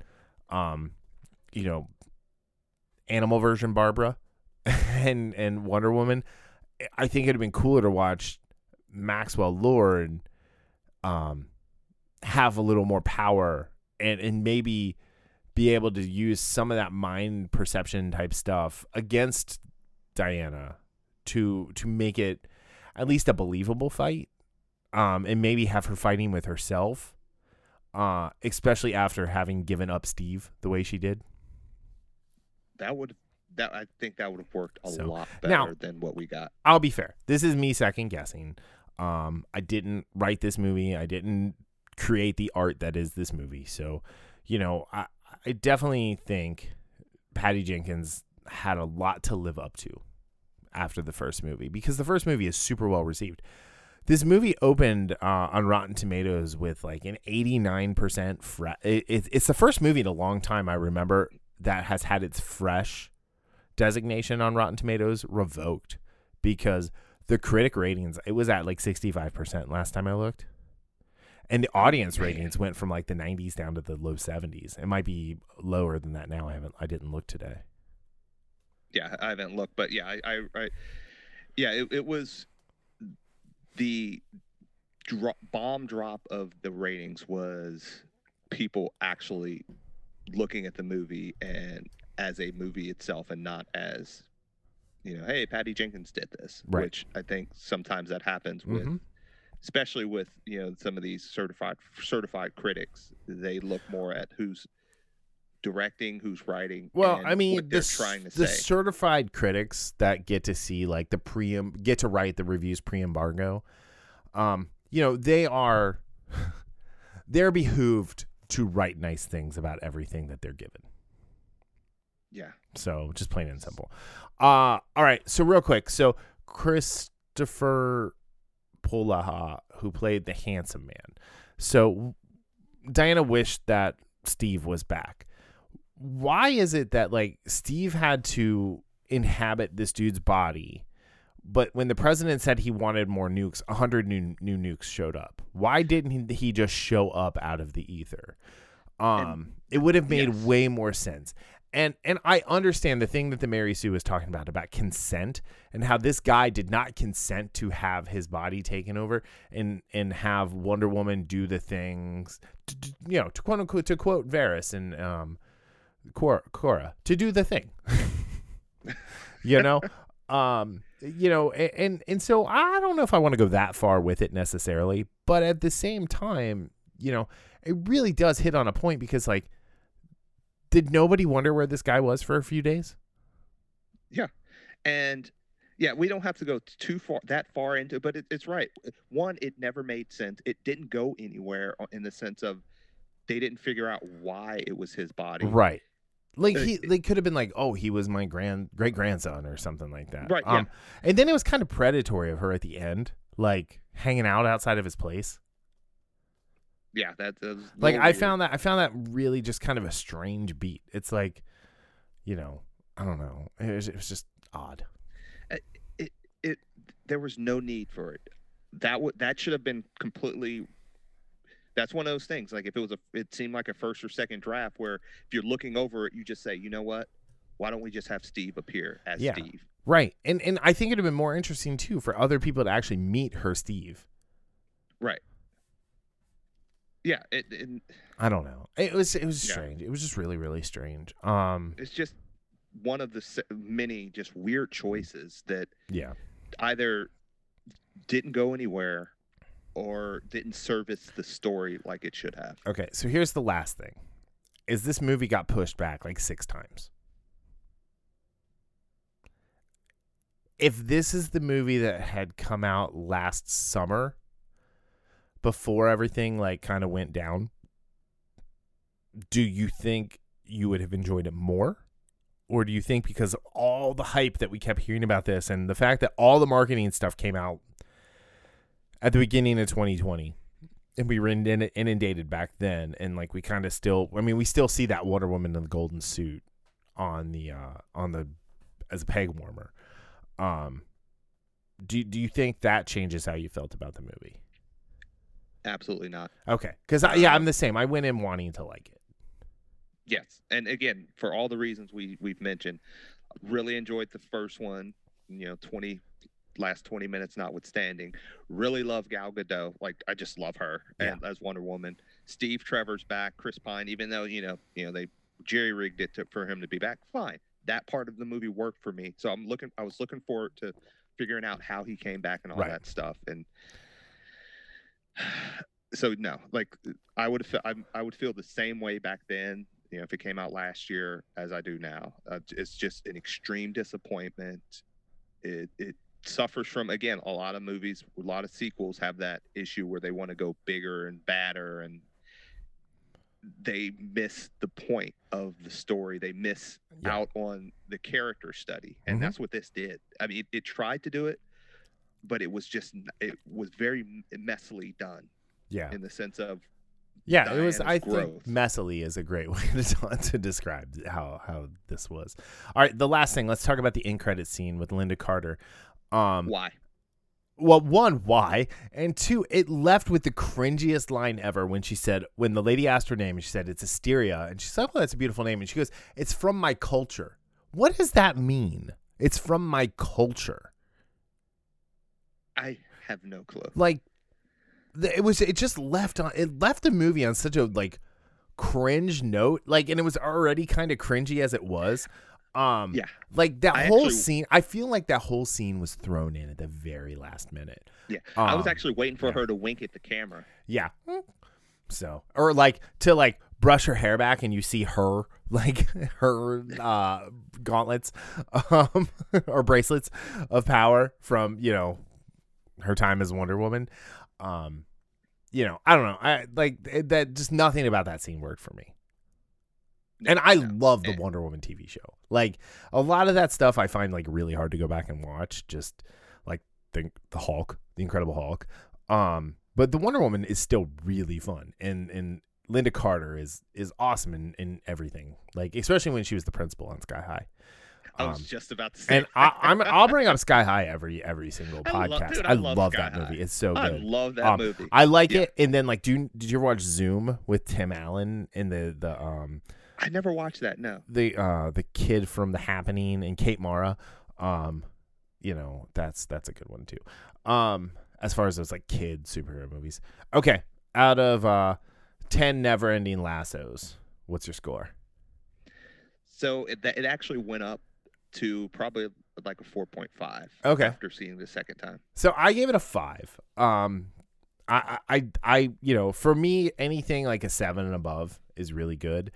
you know, animal version Barbara and Wonder Woman, I think it'd have been cooler to watch Maxwell Lord have a little more power and maybe be able to use some of that mind perception type stuff against Diana to make it at least a believable fight, and maybe have her fighting with herself, especially after having given up Steve the way she did. I think that would have worked a lot better than what we got. I'll be fair. This is me second guessing. I didn't write this movie. I didn't create the art that is this movie. So, you know, I definitely think Patty Jenkins had a lot to live up to after the first movie, because the first movie is super well received. This movie opened on Rotten Tomatoes with like an 89%. It's the first movie in a long time I remember that has had its fresh designation on Rotten Tomatoes revoked, because the critic ratings, it was at like 65% last time I looked, and the audience ratings went from like the 90s down to the low 70s. It might be lower than that now. I didn't look today. Yeah, I haven't looked, but yeah, it was the bomb drop of the ratings, was people actually looking at the movie and as a movie itself, and not as, you know, hey, Patty Jenkins did this, right. Which I think sometimes that happens with, especially with, you know, some of these certified critics. They look more at who's directing, who's writing. Well, and I mean, what they're trying to say. The certified critics that get to see like the get to write the reviews pre-embargo, you know, they're behooved to write nice things about everything that they're given. Yeah. So just plain and simple. All right. So real quick. So Christopher Polaha, who played the handsome man. So Diana wished that Steve was back. Why is it that like Steve had to inhabit this dude's body, but when the president said he wanted more nukes, 100 new nukes showed up? Why didn't he just show up out of the ether? It would have made way more sense. And I understand the thing that the Mary Sue was talking about consent, and how this guy did not consent to have his body taken over and have Wonder Woman do the things, you know, to quote unquote, to quote Varys and Korra, to do the thing, you know, you know, and so I don't know if I want to go that far with it necessarily, but at the same time, you know, it really does hit on a point, because like, did nobody wonder where this guy was for a few days? Yeah. And yeah, we don't have to go that far into it, but it's right. One, it never made sense. It didn't go anywhere in the sense of they didn't figure out why it was his body. Right. Like they could have been like, oh, he was my great grandson or something like that. Right. Yeah. And then it was kind of predatory of her at the end, like hanging out outside of his place. Yeah, that was like weird. I found that really just kind of a strange beat. It's like, you know, I don't know. It was just odd. There was no need for it. That should have been completely. That's one of those things. Like if it seemed like a first or second draft where if you're looking over it, you just say, you know what? Why don't we just have Steve appear as Steve? Right, and I think it'd have been more interesting too for other people to actually meet her Steve. Right. Yeah, it I don't know. It was strange. It was just really, really strange. It's just one of the many just weird choices that either didn't go anywhere or didn't service the story like it should have. Okay, so here's the last thing: is this movie got pushed back like 6 times? If this is the movie that had come out last summer, before everything like kind of went down, do you think you would have enjoyed it more? Or do you think because of all the hype that we kept hearing about this and the fact that all the marketing stuff came out at the beginning of 2020, And we were inundated back then, and like we kind of still, I mean, we still see that Wonder Woman in the golden suit on the as a peg warmer. Do you think that changes how you felt about the movie? Absolutely not. Okay, because I'm the same. I went in wanting to like it. Yes, and again, for all the reasons we've mentioned, really enjoyed the first one. You know, last 20 minutes notwithstanding. Really love Gal Gadot. Like, I just love her as Wonder Woman. Steve Trevor's back. Chris Pine, even though, you know, they jerry-rigged it for him to be back, fine. That part of the movie worked for me. So I was looking forward to figuring out how he came back and all that stuff. And so, no, like I would feel the same way back then, you know, if it came out last year as I do now. It's just an extreme disappointment. It suffers from, again, a lot of movies, a lot of sequels have that issue where they want to go bigger and badder, and they miss the point of the story. They miss out on the character study, and that's what this did. I mean, it tried to do it, but it was very messily done. Yeah, in the sense of it was. I think messily is a great way to describe how this was. All right, the last thing. Let's talk about the end credit scene with Linda Carter. Why? Well, one, why? And two, it left with the cringiest line ever when she said, when the lady asked her name, and she said, it's Asteria. And she said, well, that's a beautiful name. And she goes, it's from my culture. What does that mean? It's from my culture. I have no clue. Like, it left the movie on such a, like, cringe note. Like, and it was already kind of cringy as it was. Like that whole scene, I feel like that whole scene was thrown in at the very last minute. Yeah, I was actually waiting for her to wink at the camera. Yeah, so or like to like brush her hair back and you see her like her gauntlets or bracelets of power from her time as Wonder Woman. I don't know. I like that. Just nothing about that scene worked for me. And I love the Wonder Woman TV show. Like, a lot of that stuff I find, like, really hard to go back and watch. Just, like, the Hulk, the Incredible Hulk. But the Wonder Woman is still really fun. And Linda Carter is awesome in everything. Like, especially when she was the principal on Sky High. I was just about to say. And I'll bring up Sky High every single podcast. I love that movie. It's so good. I love that movie. I like it. And then, like, did you ever watch Zoom with Tim Allen in the I never watched that. No, the kid from The Happening and Kate Mara, that's a good one too. As far as those like kid superhero movies. Okay, out of 10 never-ending lassos, what's your score? So it actually went up to probably like a 4.5. Okay. After seeing the second time. So I gave it a 5. For me, anything like a 7 and above is really good.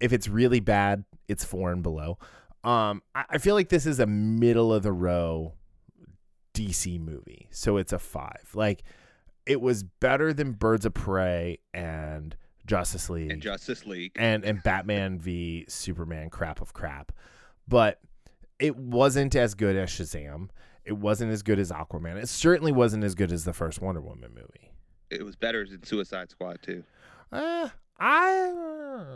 If it's really bad, it's 4 and below. I feel like this is a middle of the row DC movie, so it's a 5. Like, it was better than Birds of Prey and Justice League and Batman v Superman crap of crap, but it wasn't as good as Shazam. It wasn't as good as Aquaman. It certainly wasn't as good as the first Wonder Woman movie. It was better than Suicide Squad too. I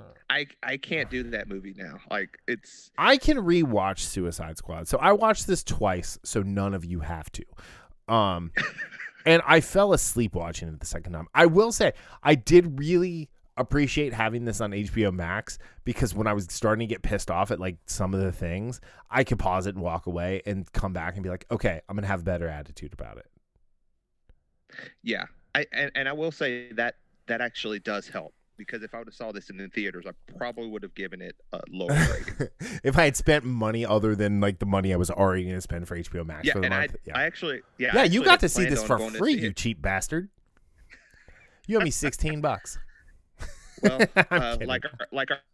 can't do that movie now. Like, it's I can rewatch Suicide Squad. So I watched this twice, so none of you have to. And I fell asleep watching it the second time. I will say I did really appreciate having this on HBO Max, because when I was starting to get pissed off at like some of the things, I could pause it and walk away and come back and be like, okay, I'm gonna have a better attitude about it. Yeah. I will say that actually does help. Because if I would have saw this in the theaters, I probably would have given it a lower rating. If I had spent money other than like the money I was already going to spend for HBO Max for the month. I actually you got to see this for free, you cheap bastard. You owe me $16. Well, like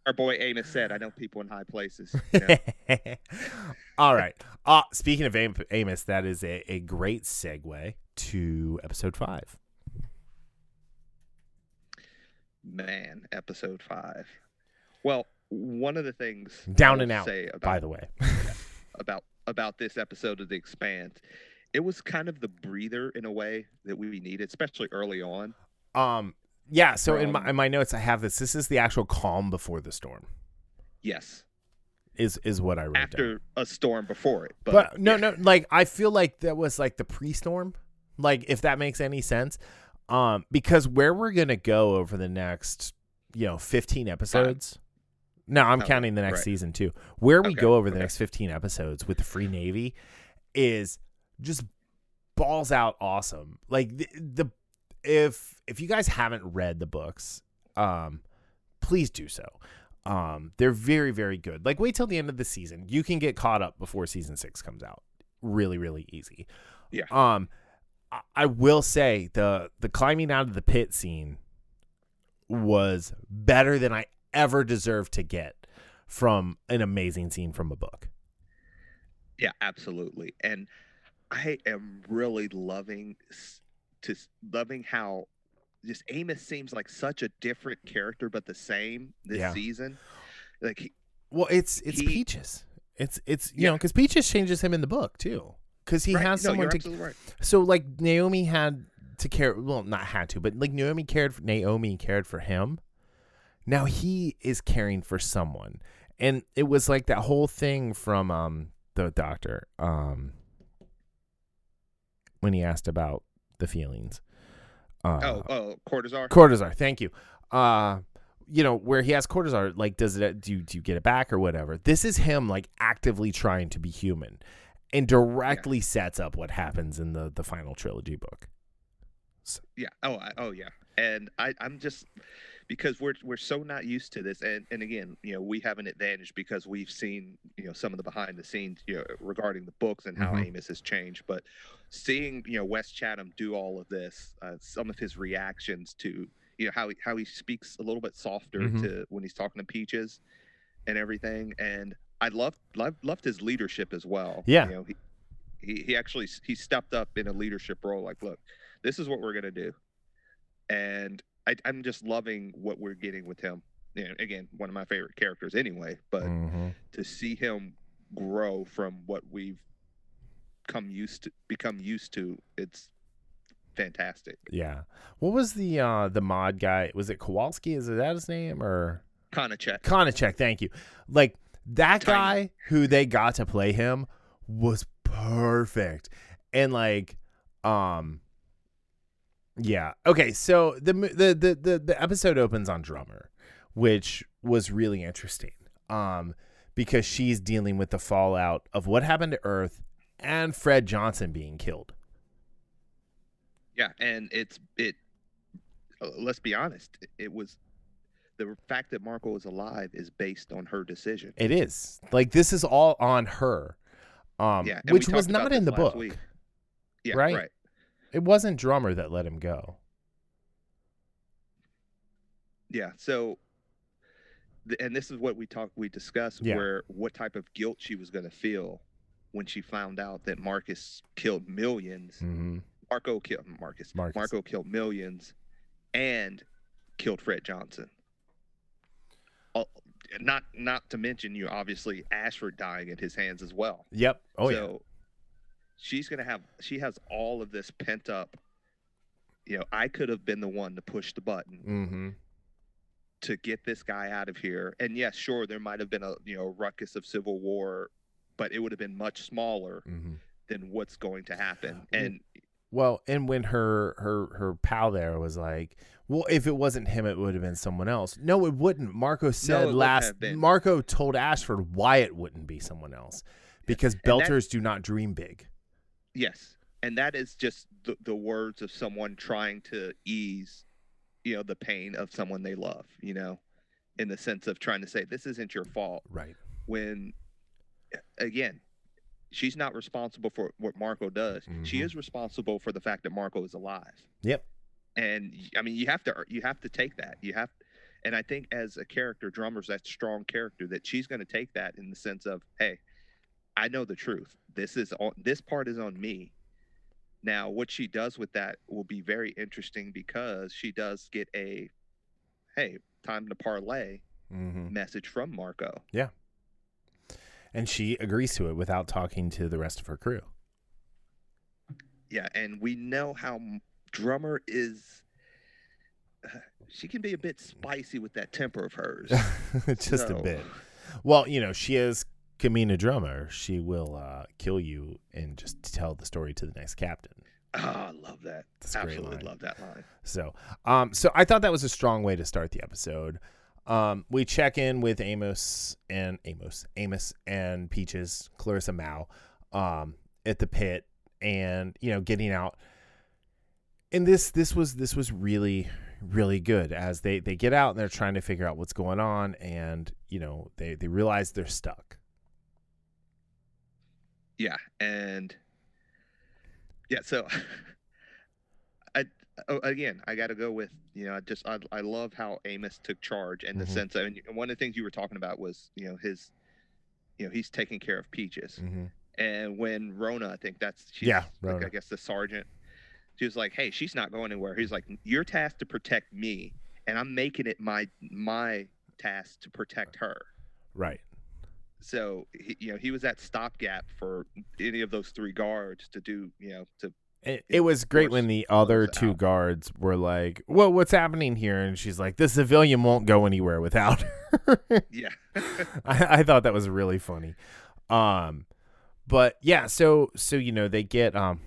our boy Amos said, I know people in high places. You know? All right. Speaking of Amos, that is a great segue to episode 5. Man, episode 5. Well, one of the things Down and Out, by the way, about this episode of The Expanse, it was kind of the breather in a way that we needed, especially early on. Yeah, so in my notes, I have this. This is the actual calm before the storm. Yes. Is what I wrote after down. A storm before it. But no, like I feel like that was like the pre-storm, like if that makes any sense. Because where we're going to go over the next, 15 episodes. No, I'm counting the next season too. Where we go over the next 15 episodes with the Free Navy is just balls out awesome. Like the if you guys haven't read the books, please do so. They're very, very good. Like wait till the end of the season. You can get caught up before season 6 comes out. Really, really easy. Yeah. I will say the climbing out of the pit scene was better than I ever deserved to get from an amazing scene from a book. Yeah, absolutely. And I am really loving how just Amos seems like such a different character, but the same season. Like, it's Peaches. It's you know, because Peaches changes him in the book too, because he has someone to. Right. So like Naomi had to care. Well, not had to, but like Naomi cared for him. Now he is caring for someone, and it was like that whole thing from the doctor when he asked about the feelings. Cortazar. Thank you. Where he asked Cortazar, like, does it do you get it back or whatever? This is him like actively trying to be human, and directly sets up what happens in the final trilogy book. So. Yeah. Oh yeah. And I'm just because we're so not used to this, and again, we have an advantage because we've seen some of the behind the scenes regarding the books and how Amos has changed, but. Seeing Wes Chatham do all of this, some of his reactions to how he speaks a little bit softer to when he's talking to Peaches and everything, and I loved his leadership as well. Yeah, he actually stepped up in a leadership role. Like, look, this is what we're gonna do, and I'm just loving what we're getting with him. Again, one of my favorite characters anyway, but to see him grow from what we've become used to, it's fantastic. Yeah. What was the mod guy? Was it Kowalski? Is that his name? Or Konachek, thank you. Like that guy who they got to play him was perfect. And like okay, so the episode opens on Drummer, which was really interesting. Because she's dealing with the fallout of what happened to Earth and Fred Johnson being killed. Yeah, and it. Let's be honest. It was the fact that Marco is alive is based on her decision. It is like this is all on her, which was not in the book. Yeah, right. It wasn't Drummer that let him go. Yeah. So, and this is what we discussed where what type of guilt she was going to feel. When she found out that Marcus killed millions, Marco killed millions, and killed Fred Johnson. Not to mention obviously Ashford dying at his hands as well. Yep. Oh yeah. So she's gonna she has all of this pent up. I could have been the one to push the button to get this guy out of here. And yes, sure, there might have been a ruckus of civil war. But it would have been much smaller than what's going to happen. And when her pal there was like, well, if it wasn't him, it would have been someone else. No, it wouldn't. Marco told Ashford why it wouldn't be someone else, because Belters do not dream big. Yes. And that is just the words of someone trying to ease, the pain of someone they love, in the sense of trying to say, this isn't your fault. Right. When, again, she's not responsible for what Marco does. She is responsible for the fact that Marco is alive. Yep. And I mean, you have to take that. And I think as a character, Drummer's that strong character that she's going to take that in the sense of, hey, I know the truth. This part is on me. Now, what she does with that will be very interesting because she does get a, hey, time to parlay message from Marco. Yeah. And she agrees to it without talking to the rest of her crew. Yeah, and we know how Drummer is she can be a bit spicy with that temper of hers. A bit. Well, you know, she is Kamina Drummer. She will kill you and just tell the story to the next captain. Oh, I love that. Absolutely love that line. So, so I thought that was a strong way to start the episode. We check in with Amos and Peaches, Clarissa Mao, at the pit, and you know, getting out. And this was really, really good as they get out and they're trying to figure out what's going on, and you know, they realize they're stuck. Yeah, and yeah, so I got to go with, you know, I love how Amos took charge and the sense of, and one of the things you were talking about was, you know, his, you know, he's taking care of Peaches. Mm-hmm. And when Rona, I think Rona. Like, I guess the sergeant, she was like, hey, she's not going anywhere. He's like, you're tasked to protect me, and I'm making it my task to protect her. Right. So, you know, he was that stopgap for any of those three guards to do, you know, to. It was great when the other two guards were like, well, what's happening here? And she's like, the civilian won't go anywhere without her. Yeah. I thought that was really funny. But yeah, so, you know, they get, okay,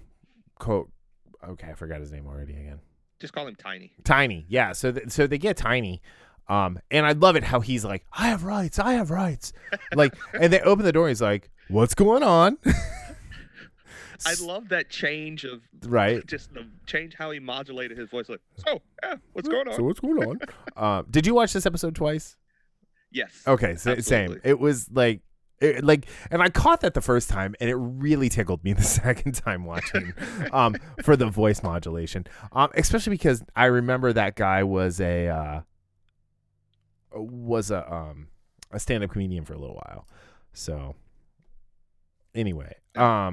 I forgot his name already again. Just call him Tiny. Tiny. Yeah. So they get Tiny. And I love it how he's like, I have rights. Like, and they open the door. He's like, what's going on? I love that change of right, just the change how he modulated his voice. Like, what's going on? Did you watch this episode twice? Yes. Okay, same. It was like, and I caught that the first time, and it really tickled me the second time watching, for the voice modulation, especially because I remember that guy was a stand-up comedian for a little while, so. Anyway, yeah.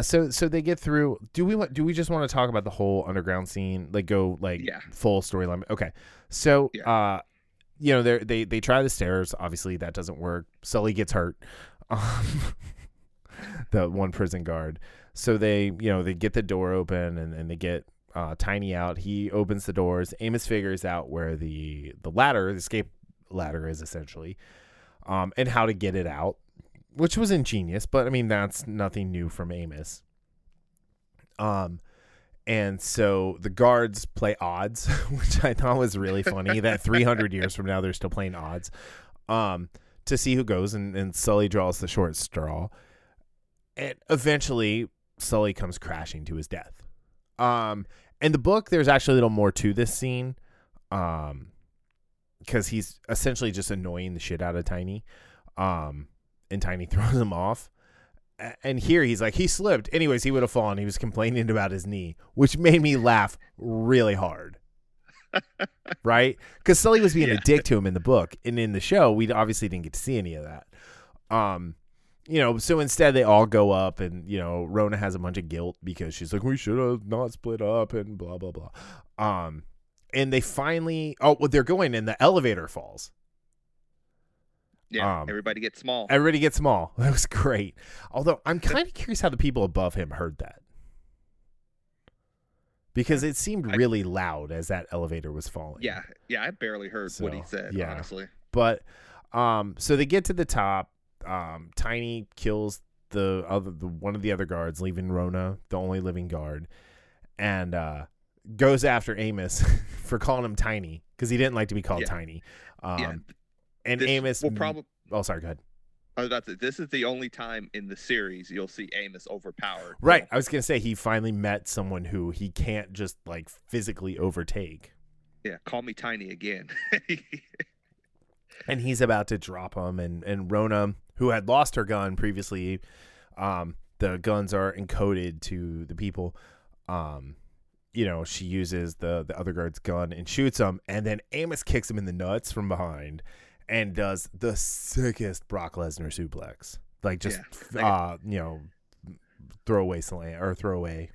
So they get through. Do we just want to talk about the whole underground scene? Like go full storyline. Okay, so you know they try the stairs. Obviously that doesn't work. Sully gets hurt, the one prison guard. So they they get the door open and they get Tiny out. He opens the doors. Amos figures out where the ladder, the escape ladder, is essentially, and how to get it out. Which was ingenious, but I mean that's nothing new from Amos. And so the guards play odds, which I thought was really funny. That 300 years from now they're still playing odds, to see who goes, and Sully draws the short straw, and eventually Sully comes crashing to his death. In the book, there's actually a little more to this scene, because he's essentially just annoying the shit out of Tiny. And Tiny throws him off. And here he's like, he slipped. Anyways, he would have fallen. He was complaining about his knee, which made me laugh really hard. Right? Because Sully was being a dick to him in the book. And in the show, we obviously didn't get to see any of that. So instead they all go up, and, you know, Rona has a bunch of guilt because she's like, we should have not split up and blah, blah, blah. And they finally, they're going, and the elevator falls. Yeah, everybody gets small. That was great. Although I'm kind of curious how the people above him heard that, because it seemed really loud as that elevator was falling. Yeah, I barely heard what he said, honestly. But so they get to the top. Tiny kills one of the other guards, leaving Rona, the only living guard, and goes after Amos for calling him Tiny, because he didn't like to be called Tiny. And this Amos will probably. Oh, sorry. Go ahead. I was about to say, this is the only time in the series you'll see Amos overpowered. Right. I was gonna say he finally met someone who he can't just like physically overtake. Yeah. Call me Tiny again. And he's about to drop him, and Rona, who had lost her gun previously, the guns are encoded to the people. She uses the other guard's gun and shoots him, and then Amos kicks him in the nuts from behind. And does the sickest Brock Lesnar suplex, like just throwaway slam or throwaway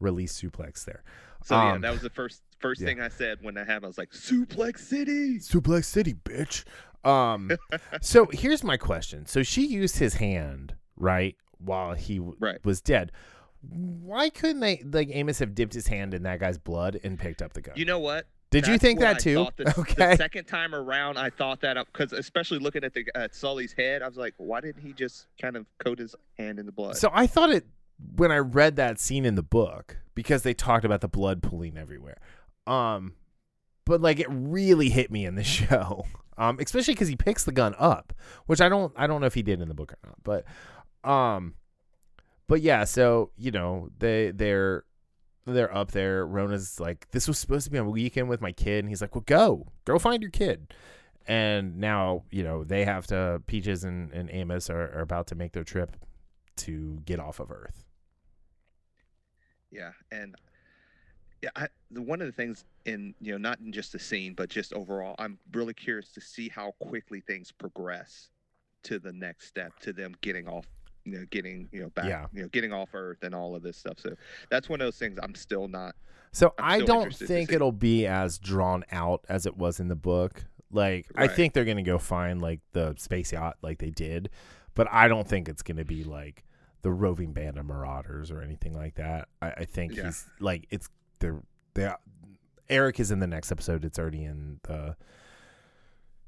release suplex there. So that was the first thing I said when that happened. I was like, Suplex City, bitch. So here's my question. So she used his hand, right, while he was dead. why couldn't they, like, Amos have dipped his hand in that guy's blood and picked up the gun? You know what? Did you think that too? The second time around, I thought that up because, especially looking at the Sully's head, I was like, why didn't he just kind of coat his hand in the blood? So I thought it when I read that scene in the book, because they talked about the blood pooling everywhere. But like it really hit me in the show, especially because he picks the gun up, which I don't know if he did in the book or not. But yeah, so you know they're up there. Rona's like, this was supposed to be on a weekend with my kid, and he's like, well, go find your kid. And now, you know, they have to, Peaches and Amos are about to make their trip to get off of Earth. Yeah. And yeah, one of the things in, you know, not in just the scene, but just overall, I'm really curious to see how quickly things progress to the next step, to them getting off, you know, back, yeah, you know, getting off Earth and all of this stuff. So that's one of those things I'm still not. So I don't think it'll be as drawn out as it was in the book. Like, right. I think they're going to go find like the space yacht like they did, but I don't think it's going to be like the roving band of marauders or anything like that. I think yeah. He's like, it's Eric is in the next episode. It's already in the,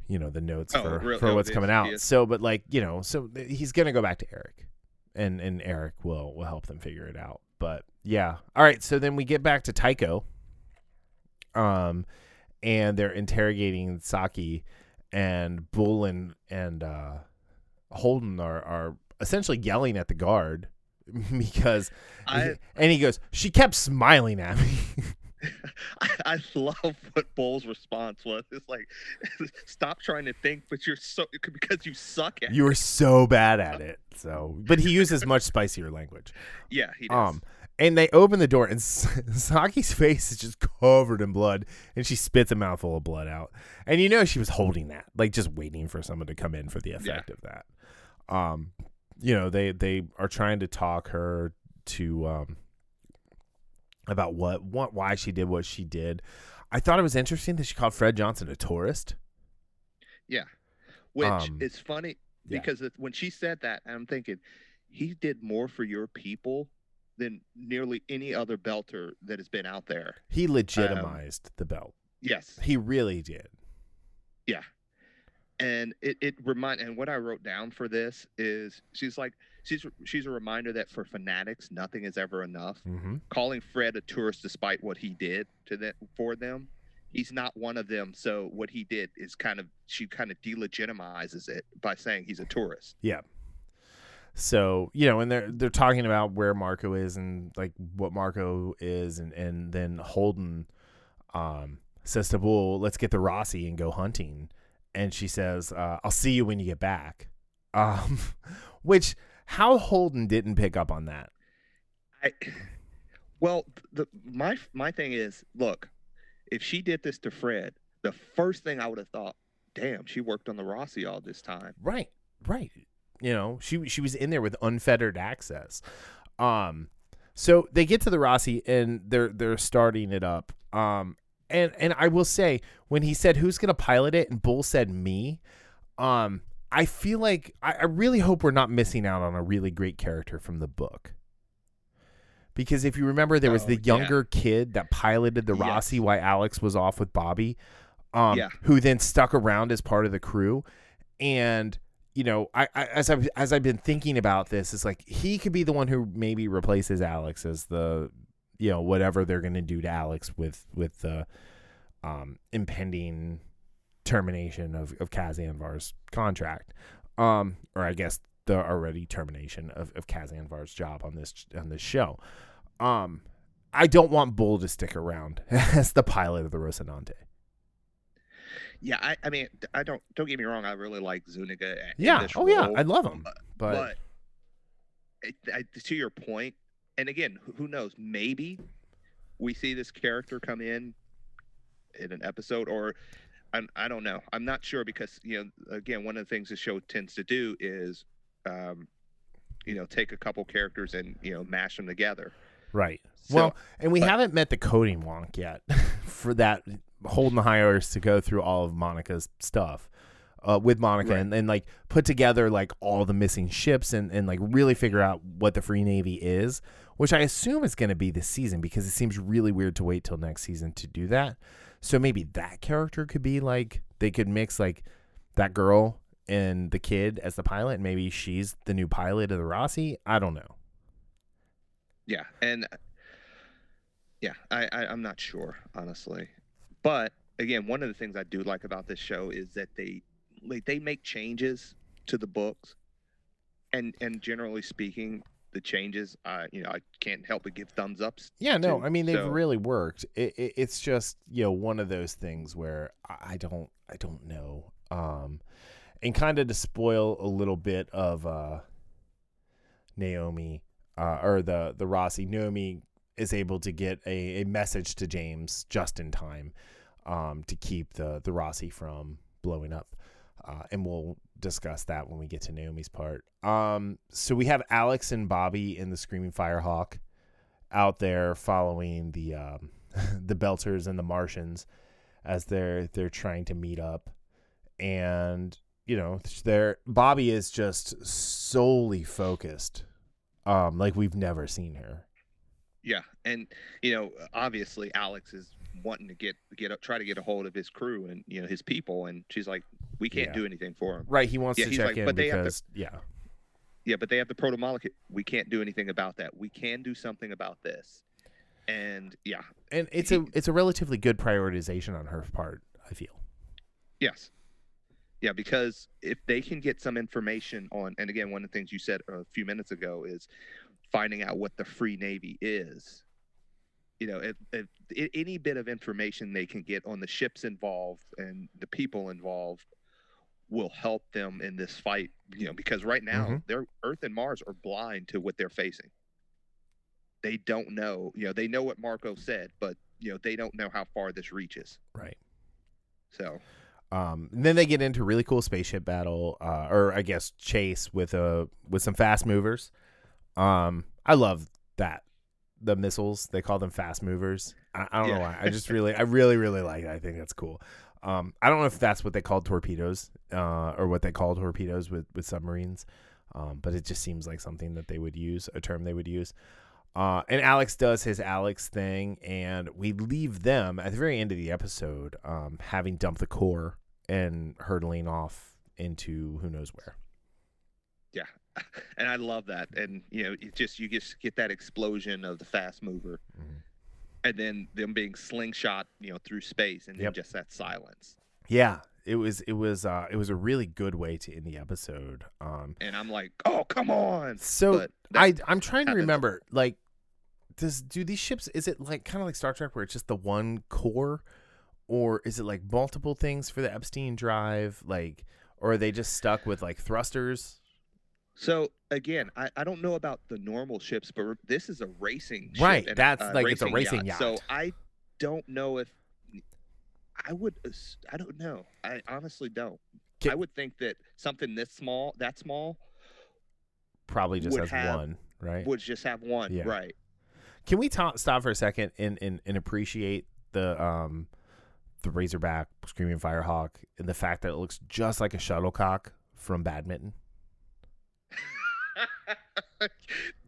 you know, the notes for what's coming out. So, but like, you know, so he's going to go back to Eric and Eric will help them figure it out. But yeah. All right. So then we get back to Tycho. And they're interrogating Saki, and Bull and Holden are essentially yelling at the guard because and he goes, she kept smiling at me. I love what Bull's response was. It's like, stop trying to think, but because you suck at it. You were so bad at it. So, but he uses much spicier language. Yeah, he does. And they open the door, and Saki's face is just covered in blood, and she spits a mouthful of blood out. And you know she was holding that, like just waiting for someone to come in for the effect of that. You know, they are trying to talk her to about what why she did what she did. I thought it was interesting that she called Fred Johnson a tourist. Yeah, which is funny because when she said that, I'm thinking, he did more for your people than nearly any other belter that has been out there. He legitimized the belt. Yes. He really did. Yeah. And and what I wrote down for this is she's a reminder that for fanatics, nothing is ever enough. Mm-hmm. Calling Fred a tourist, despite what he did for them, he's not one of them. So what he did is she delegitimizes it by saying he's a tourist. Yeah. So, you know, and they're talking about where Marco is and like what Marco is, and then Holden says to Bull, let's get the Rossi and go hunting. And she says, I'll see you when you get back. Which, how Holden didn't pick up on that. My thing is, look, if she did this to Fred, the first thing I would have thought, damn, she worked on the Rossi all this time. Right. You know, she was in there with unfettered access. So they get to the Rossi and they're starting it up. And I will say, when he said who's gonna pilot it and Bull said me, I feel like I really hope we're not missing out on a really great character from the book. Because if you remember, there was the younger kid that piloted the Rossi while Alex was off with Bobby, who then stuck around as part of the crew. And you know, as I've been thinking about this, it's like he could be the one who maybe replaces Alex as the, you know, whatever they're going to do to Alex with the impending termination of Kaz Anvar's contract, or I guess the already termination of Kaz Anvar's job on this show. I don't want Bull to stick around as the pilot of the Rocinante. Yeah, I mean, I don't get me wrong. I really like Zuniga. I love him. But to your point, and again, who knows? Maybe we see this character come in an episode, or I don't know. I'm not sure because, you know, again, one of the things the show tends to do is, you know, take a couple characters and, you know, mash them together. Right. So, well, and we haven't met the coding wonk yet for that. Holding the high orders to go through all of Monica's stuff with Monica, right, and like put together like all the missing ships and like really figure out what the Free Navy is, which I assume is going to be this season, because it seems really weird to wait till next season to do that. So maybe that character could be like, they could mix like that girl and the kid as the pilot. And maybe she's the new pilot of the Rossi. I don't know. Yeah. And yeah, I'm not sure, honestly. But again, one of the things I do like about this show is that they make changes to the books. And generally speaking, the changes, I can't help but give thumbs ups. Yeah, no, to, I mean, they've really worked. It's just, one of those things where I don't know. And kind of to spoil a little bit of Naomi, or the Rossi, Naomi is able to get a message to James just in time to keep the Rossi from blowing up. And we'll discuss that when we get to Naomi's part. So we have Alex and Bobby in the Screaming Firehawk out there following the Belters and the Martians as they're trying to meet up. And, Bobby is just solely focused like we've never seen her. Yeah. And, obviously Alex is wanting to try to get a hold of his crew and his people, and she's like, we can't do anything for him, right? He wants to check in, but they have the proto molecule. We can't do anything about that. We can do something about this, and it's a relatively good prioritization on her part, I feel. Yes, yeah, because if they can get some information on, and again, one of the things you said a few minutes ago is finding out what the Free Navy is. If any bit of information they can get on the ships involved and the people involved will help them in this fight, because right now their Earth and Mars are blind to what they're facing. They don't know, they know what Marco said, but they don't know how far this reaches. Right. So, and then they get into really cool spaceship battle, or I guess chase with some fast movers. I love that. The missiles, they call them fast movers. I don't know why. I just really like it. I think that's cool. I don't know if that's what they called torpedoes, or what they call torpedoes with submarines. But it just seems like something that they would use, a term they would use. And Alex does his Alex thing, and we leave them at the very end of the episode, having dumped the core and hurtling off into who knows where. Yeah. And I love that. And, you just get that explosion of the fast mover and then them being slingshot, through space, and then just that silence. Yeah, it was a really good way to end the episode. And I'm like, oh, come on. So I'm trying to remember, like, do these ships, is it like kind of like Star Trek where it's just the one core, or is it like multiple things for the Epstein drive? Like, or are they just stuck with like thrusters? So, again, I don't know about the normal ships, but this is a racing ship. Right, it's a racing yacht. So I don't know if – I don't know. I honestly don't. I would think that something that small – probably just has one, right? Would just have one, right. Can we stop for a second and appreciate the Razorback, Screaming Firehawk, and the fact that it looks just like a shuttlecock from Badminton?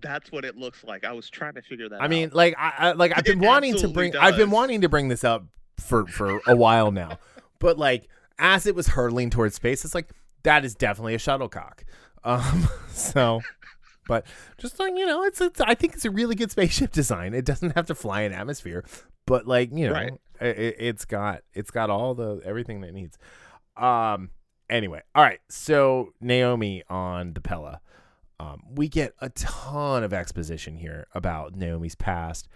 That's what it looks like. I was trying to figure that out. I mean, like I've been wanting to bring this up for a while now. But like as it was hurtling towards space, it's like that is definitely a shuttlecock. But just like, I think it's a really good spaceship design. It doesn't have to fly in atmosphere, but like, right. it's got all the everything that it needs. Anyway, all right. So Naomi on the Pella. We get a ton of exposition here about Naomi's past.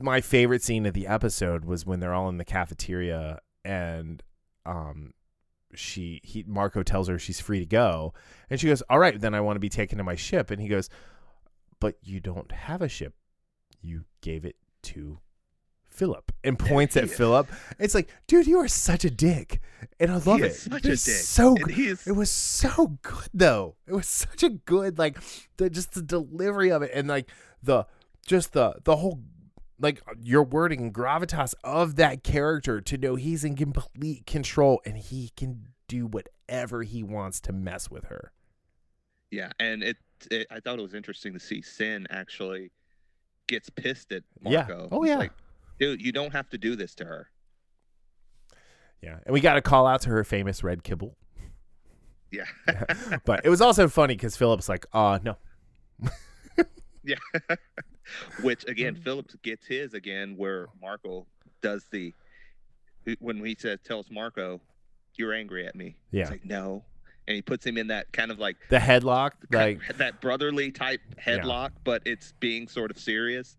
My favorite scene of the episode was when they're all in the cafeteria and Marco tells her she's free to go, and she goes, "All right, then I want to be taken to my ship." And he goes, "But you don't have a ship. You gave it to Philip," and points at Philip. It's like, dude, you are such a dick, and I love it. Such a dick. So good. It was so good, though. It was such a good, like, just the delivery of it, and like the whole, like, your wording and gravitas of that character to know he's in complete control and he can do whatever he wants to mess with her. Yeah, and it I thought it was interesting to see Sin actually gets pissed at Marco. Yeah. Oh yeah. Like, dude, you don't have to do this to her. Yeah, and we got to call out to her famous red kibble. Yeah. But it was also funny because Philip's like, oh, no. Yeah. Which, again, Phillips gets his again where Marco does the – when he tells Marco, you're angry at me. Yeah. It's like, no. And he puts him in that kind of like – the headlock. Like that brotherly type headlock, yeah. But it's being sort of serious.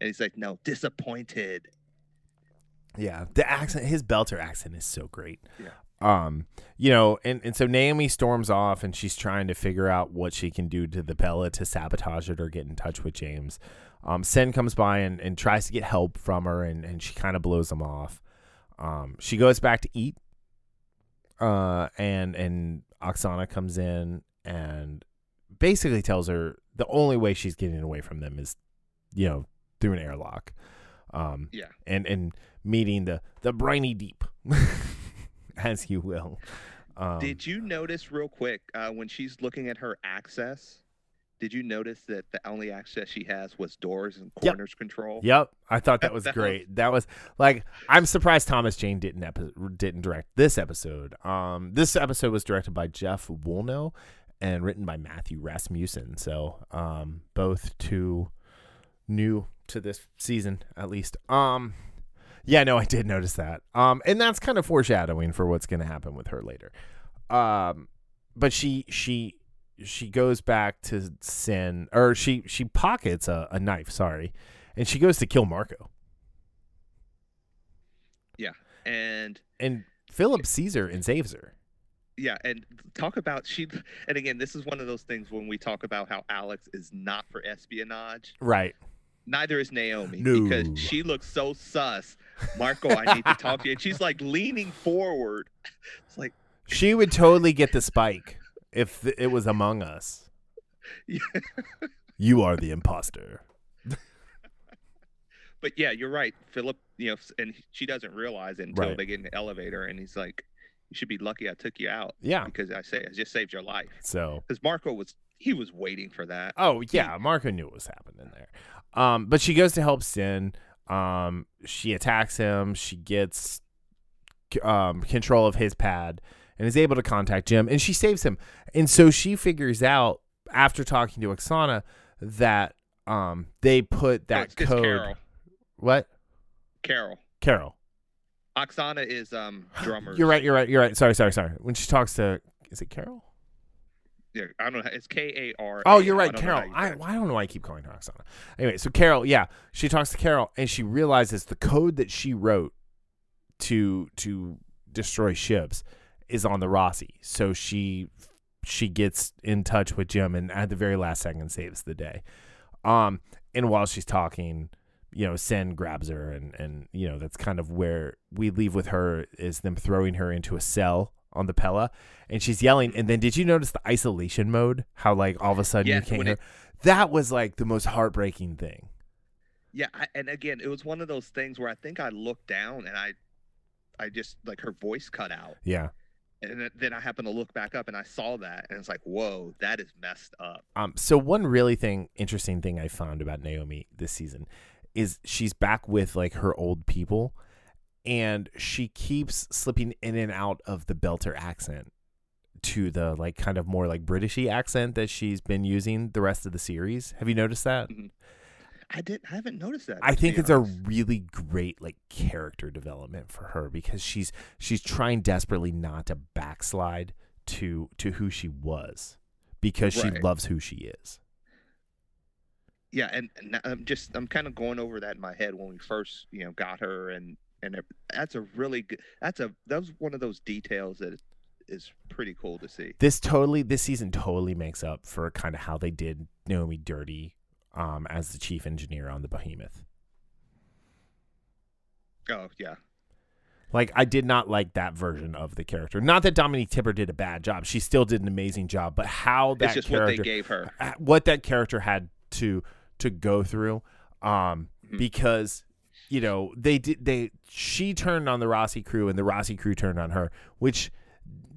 And he's like, no, disappointed. Yeah. The accent – his Belter accent is so great. Yeah. You know, and so Naomi storms off and she's trying to figure out what she can do to the Bella to sabotage it or get in touch with James. Sen comes by and tries to get help from her and she kind of blows him off. She goes back to eat. And Oksana comes in and basically tells her the only way she's getting away from them is, you know, through an airlock. Yeah. And meeting the briny deep. As you will. Did you notice real quick when she's looking at her access? Did you notice that the only access she has was doors and corners control? Yep, I thought that was great. That was like I'm surprised Thomas Jane didn't direct this episode. This episode was directed by Jeff Woolnough and written by Matthew Rasmussen. So both two new to this season at least. Yeah, no, I did notice that. And that's kind of foreshadowing for what's going to happen with her later. But she goes back to Sin, or she pockets a knife, sorry, and she goes to kill Marco. Yeah, and Philip sees her and saves her. Yeah, and talk about and again, this is one of those things when we talk about how Alex is not for espionage. Right. Neither is Naomi because she looks so sus. Marco, I need to talk to you. And she's like leaning forward. It's like she would totally get the spike if it was Among Us. Yeah. You are the imposter. But yeah, you're right, Philip. You know, and she doesn't realize it until they get in the elevator, and he's like, "You should be lucky I took you out." Yeah, because I just saved your life. So because Marco was waiting for that. Oh yeah, Marco knew what was happening there. But she goes to help Sin. She attacks him. She gets control of his pad and is able to contact Jim, and she saves him. And so she figures out after talking to Oksana that they put that code. Carol. What? Carol. Oksana is drummer. You're right. Sorry. When she talks to, is it Carol? Yeah, I don't know. It's K-A-R. Oh, you're right, Carol. I don't know why I keep calling her Oksana. Anyway, so Carol, yeah, she talks to Carol, and she realizes the code that she wrote to destroy ships is on the Rossi. So she gets in touch with Jim, and at the very last second saves the day. And while she's talking, you know, Sin grabs her, and you know that's kind of where we leave with her is them throwing her into a cell on the Pella, and she's yelling. And then did you notice the isolation mode? How like all of a sudden you can't hear? That was like the most heartbreaking thing. Yeah, and again, it was one of those things where I think I looked down and I just like her voice cut out. Yeah. And then I happened to look back up and I saw that, and it's like, whoa, that is messed up. So one really interesting thing I found about Naomi this season is she's back with like her old people. And she keeps slipping in and out of the Belter accent to the like kind of more like Britishy accent that she's been using the rest of the series. Have you noticed that? Mm-hmm. I haven't noticed that. I think it's a really great like character development for her because she's trying desperately not to backslide to who she was because she loves who she is. Yeah, and I'm kind of going over that in my head when we first, you know, got her and. And that's a really good. That was one of those details that is pretty cool to see. This season totally makes up for kind of how they did Naomi dirty, as the chief engineer on the Behemoth. Oh yeah, like I did not like that version of the character. Not that Dominique Tipper did a bad job; she still did an amazing job. But how that it's just character, what they gave her, what that character had to go through, because. You know, she turned on the Rossi crew and the Rossi crew turned on her, which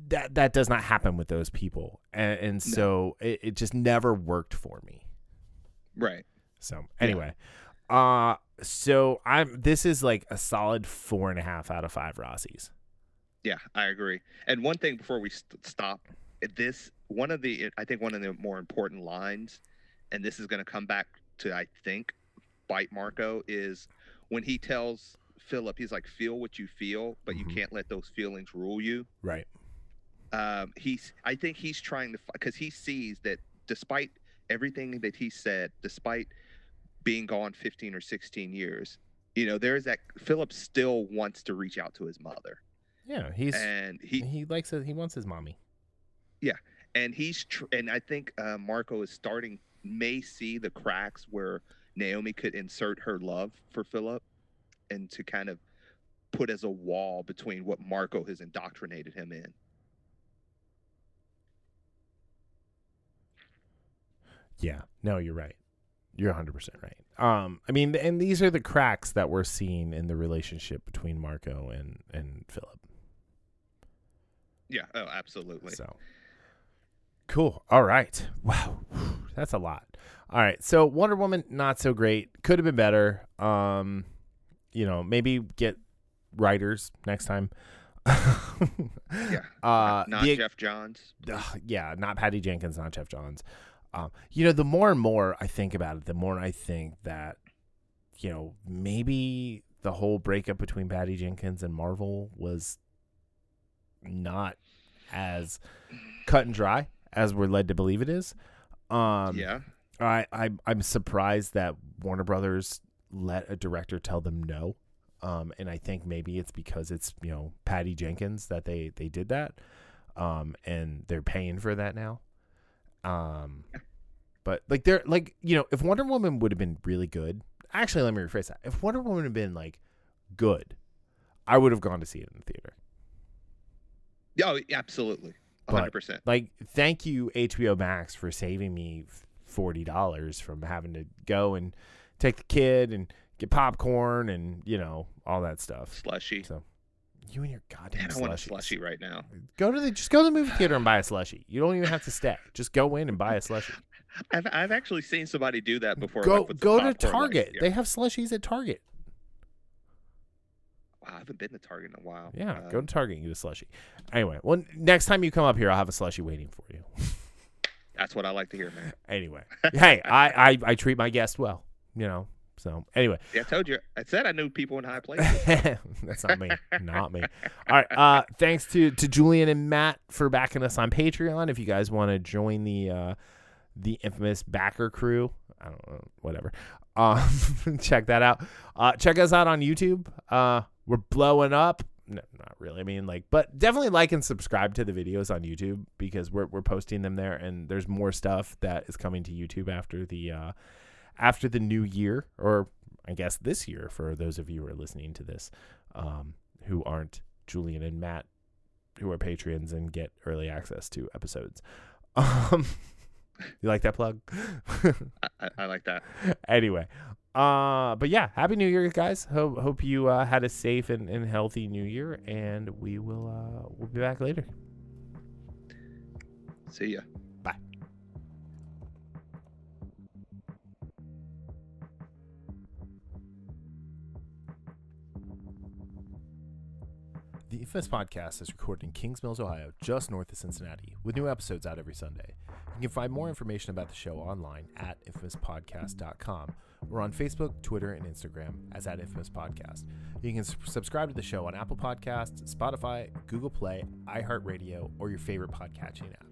that does not happen with those people. And so no. it just never worked for me. Right. So anyway, so this is like a solid 4.5 out of 5 Razzies. Yeah, I agree. And one thing before we stop this, I think one of the more important lines, and this is going to come back to, I think, bite Marco, is when he tells Philip, he's like, feel what you feel, but you can't let those feelings rule you. Right. I think he's trying to, because he sees that despite everything that he said, despite being gone 15 or 16 years, you know, there's that Philip still wants to reach out to his mother. Yeah, he wants his mommy. Yeah, and and I think Marco is may see the cracks where Naomi could insert her love for Philip and to kind of put as a wall between what Marco has indoctrinated him in. Yeah, no, you're right. You're 100% right. I mean, and these are the cracks that we're seeing in the relationship between Marco and Philip. Yeah, oh, absolutely. So cool. All right. Wow. That's a lot. All right. So Wonder Woman, not so great. Could have been better. You know, maybe get writers next time. Yeah. Not Jeff Johns. Yeah, not Patty Jenkins, not Jeff Johns. You know, the more and more I think about it, the more I think that, you know, maybe the whole breakup between Patty Jenkins and Marvel was not as cut and dry as we're led to believe it is. Yeah. I'm surprised that Warner Brothers let a director tell them no. And I think maybe it's because it's, you know, Patty Jenkins that they did that. And they're paying for that now. But like they're like, you know, if Wonder Woman would have been really good, actually, let me rephrase that. If Wonder Woman had been like good, I would have gone to see it in the theater. Oh, absolutely. 100%. Like, thank you, HBO Max, for saving me $40 from having to go and take the kid and get popcorn and, you know, all that stuff. Slushy. So you and your goddamn slushy. I want a slushy right now. Just go to the movie theater and buy a slushy. You don't even have to stay. Just go in and buy a slushy. I've actually seen somebody do that before. Go to Target. They have slushies at Target. I haven't been to Target in a while. Yeah, go to Target and get a slushie. Anyway, well, next time you come up here, I'll have a slushie waiting for you. That's what I like to hear, man. Anyway, hey, I treat my guests well, you know. So anyway, yeah, I told you. I said I knew people in high places. That's not me. Not me. All right. Thanks to Julian and Matt for backing us on Patreon. If you guys want to join the infamous backer crew, I don't know, whatever. Check that out. Check us out on YouTube. We're blowing up. No, not really. I mean, like, but definitely like and subscribe to the videos on YouTube because we're posting them there, and there's more stuff that is coming to YouTube after the new year, or I guess this year for those of you who are listening to this, who aren't Julian and Matt, who are patrons and get early access to episodes. You like that plug? I like that. Anyway. But yeah, happy new year, guys. Hope you had a safe and healthy new year, and we will we'll be back later. See ya. Bye. The Infamous Podcast is recorded in Kings Mills, Ohio, just north of Cincinnati, with new episodes out every Sunday. You can find more information about the show online at infamouspodcast.com. We're on Facebook, Twitter, and Instagram as @InfamousPodcast. You can subscribe to the show on Apple Podcasts, Spotify, Google Play, iHeartRadio, or your favorite podcatching app.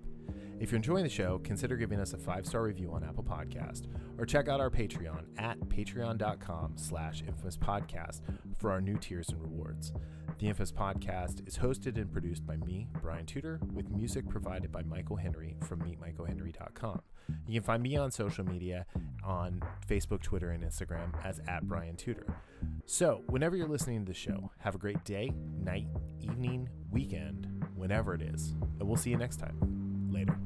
If you're enjoying the show, consider giving us a 5-star review on Apple Podcasts, or check out our Patreon at patreon.com/InfamousPodcast for our new tiers and rewards. The Infamous Podcast is hosted and produced by me, Brian Tudor, with music provided by Michael Henry from meetmichaelhenry.com. You can find me on social media on Facebook, Twitter, and Instagram as @BrianTudor. So, whenever you're listening to the show, have a great day, night, evening, weekend, whenever it is, and we'll see you next time. Later.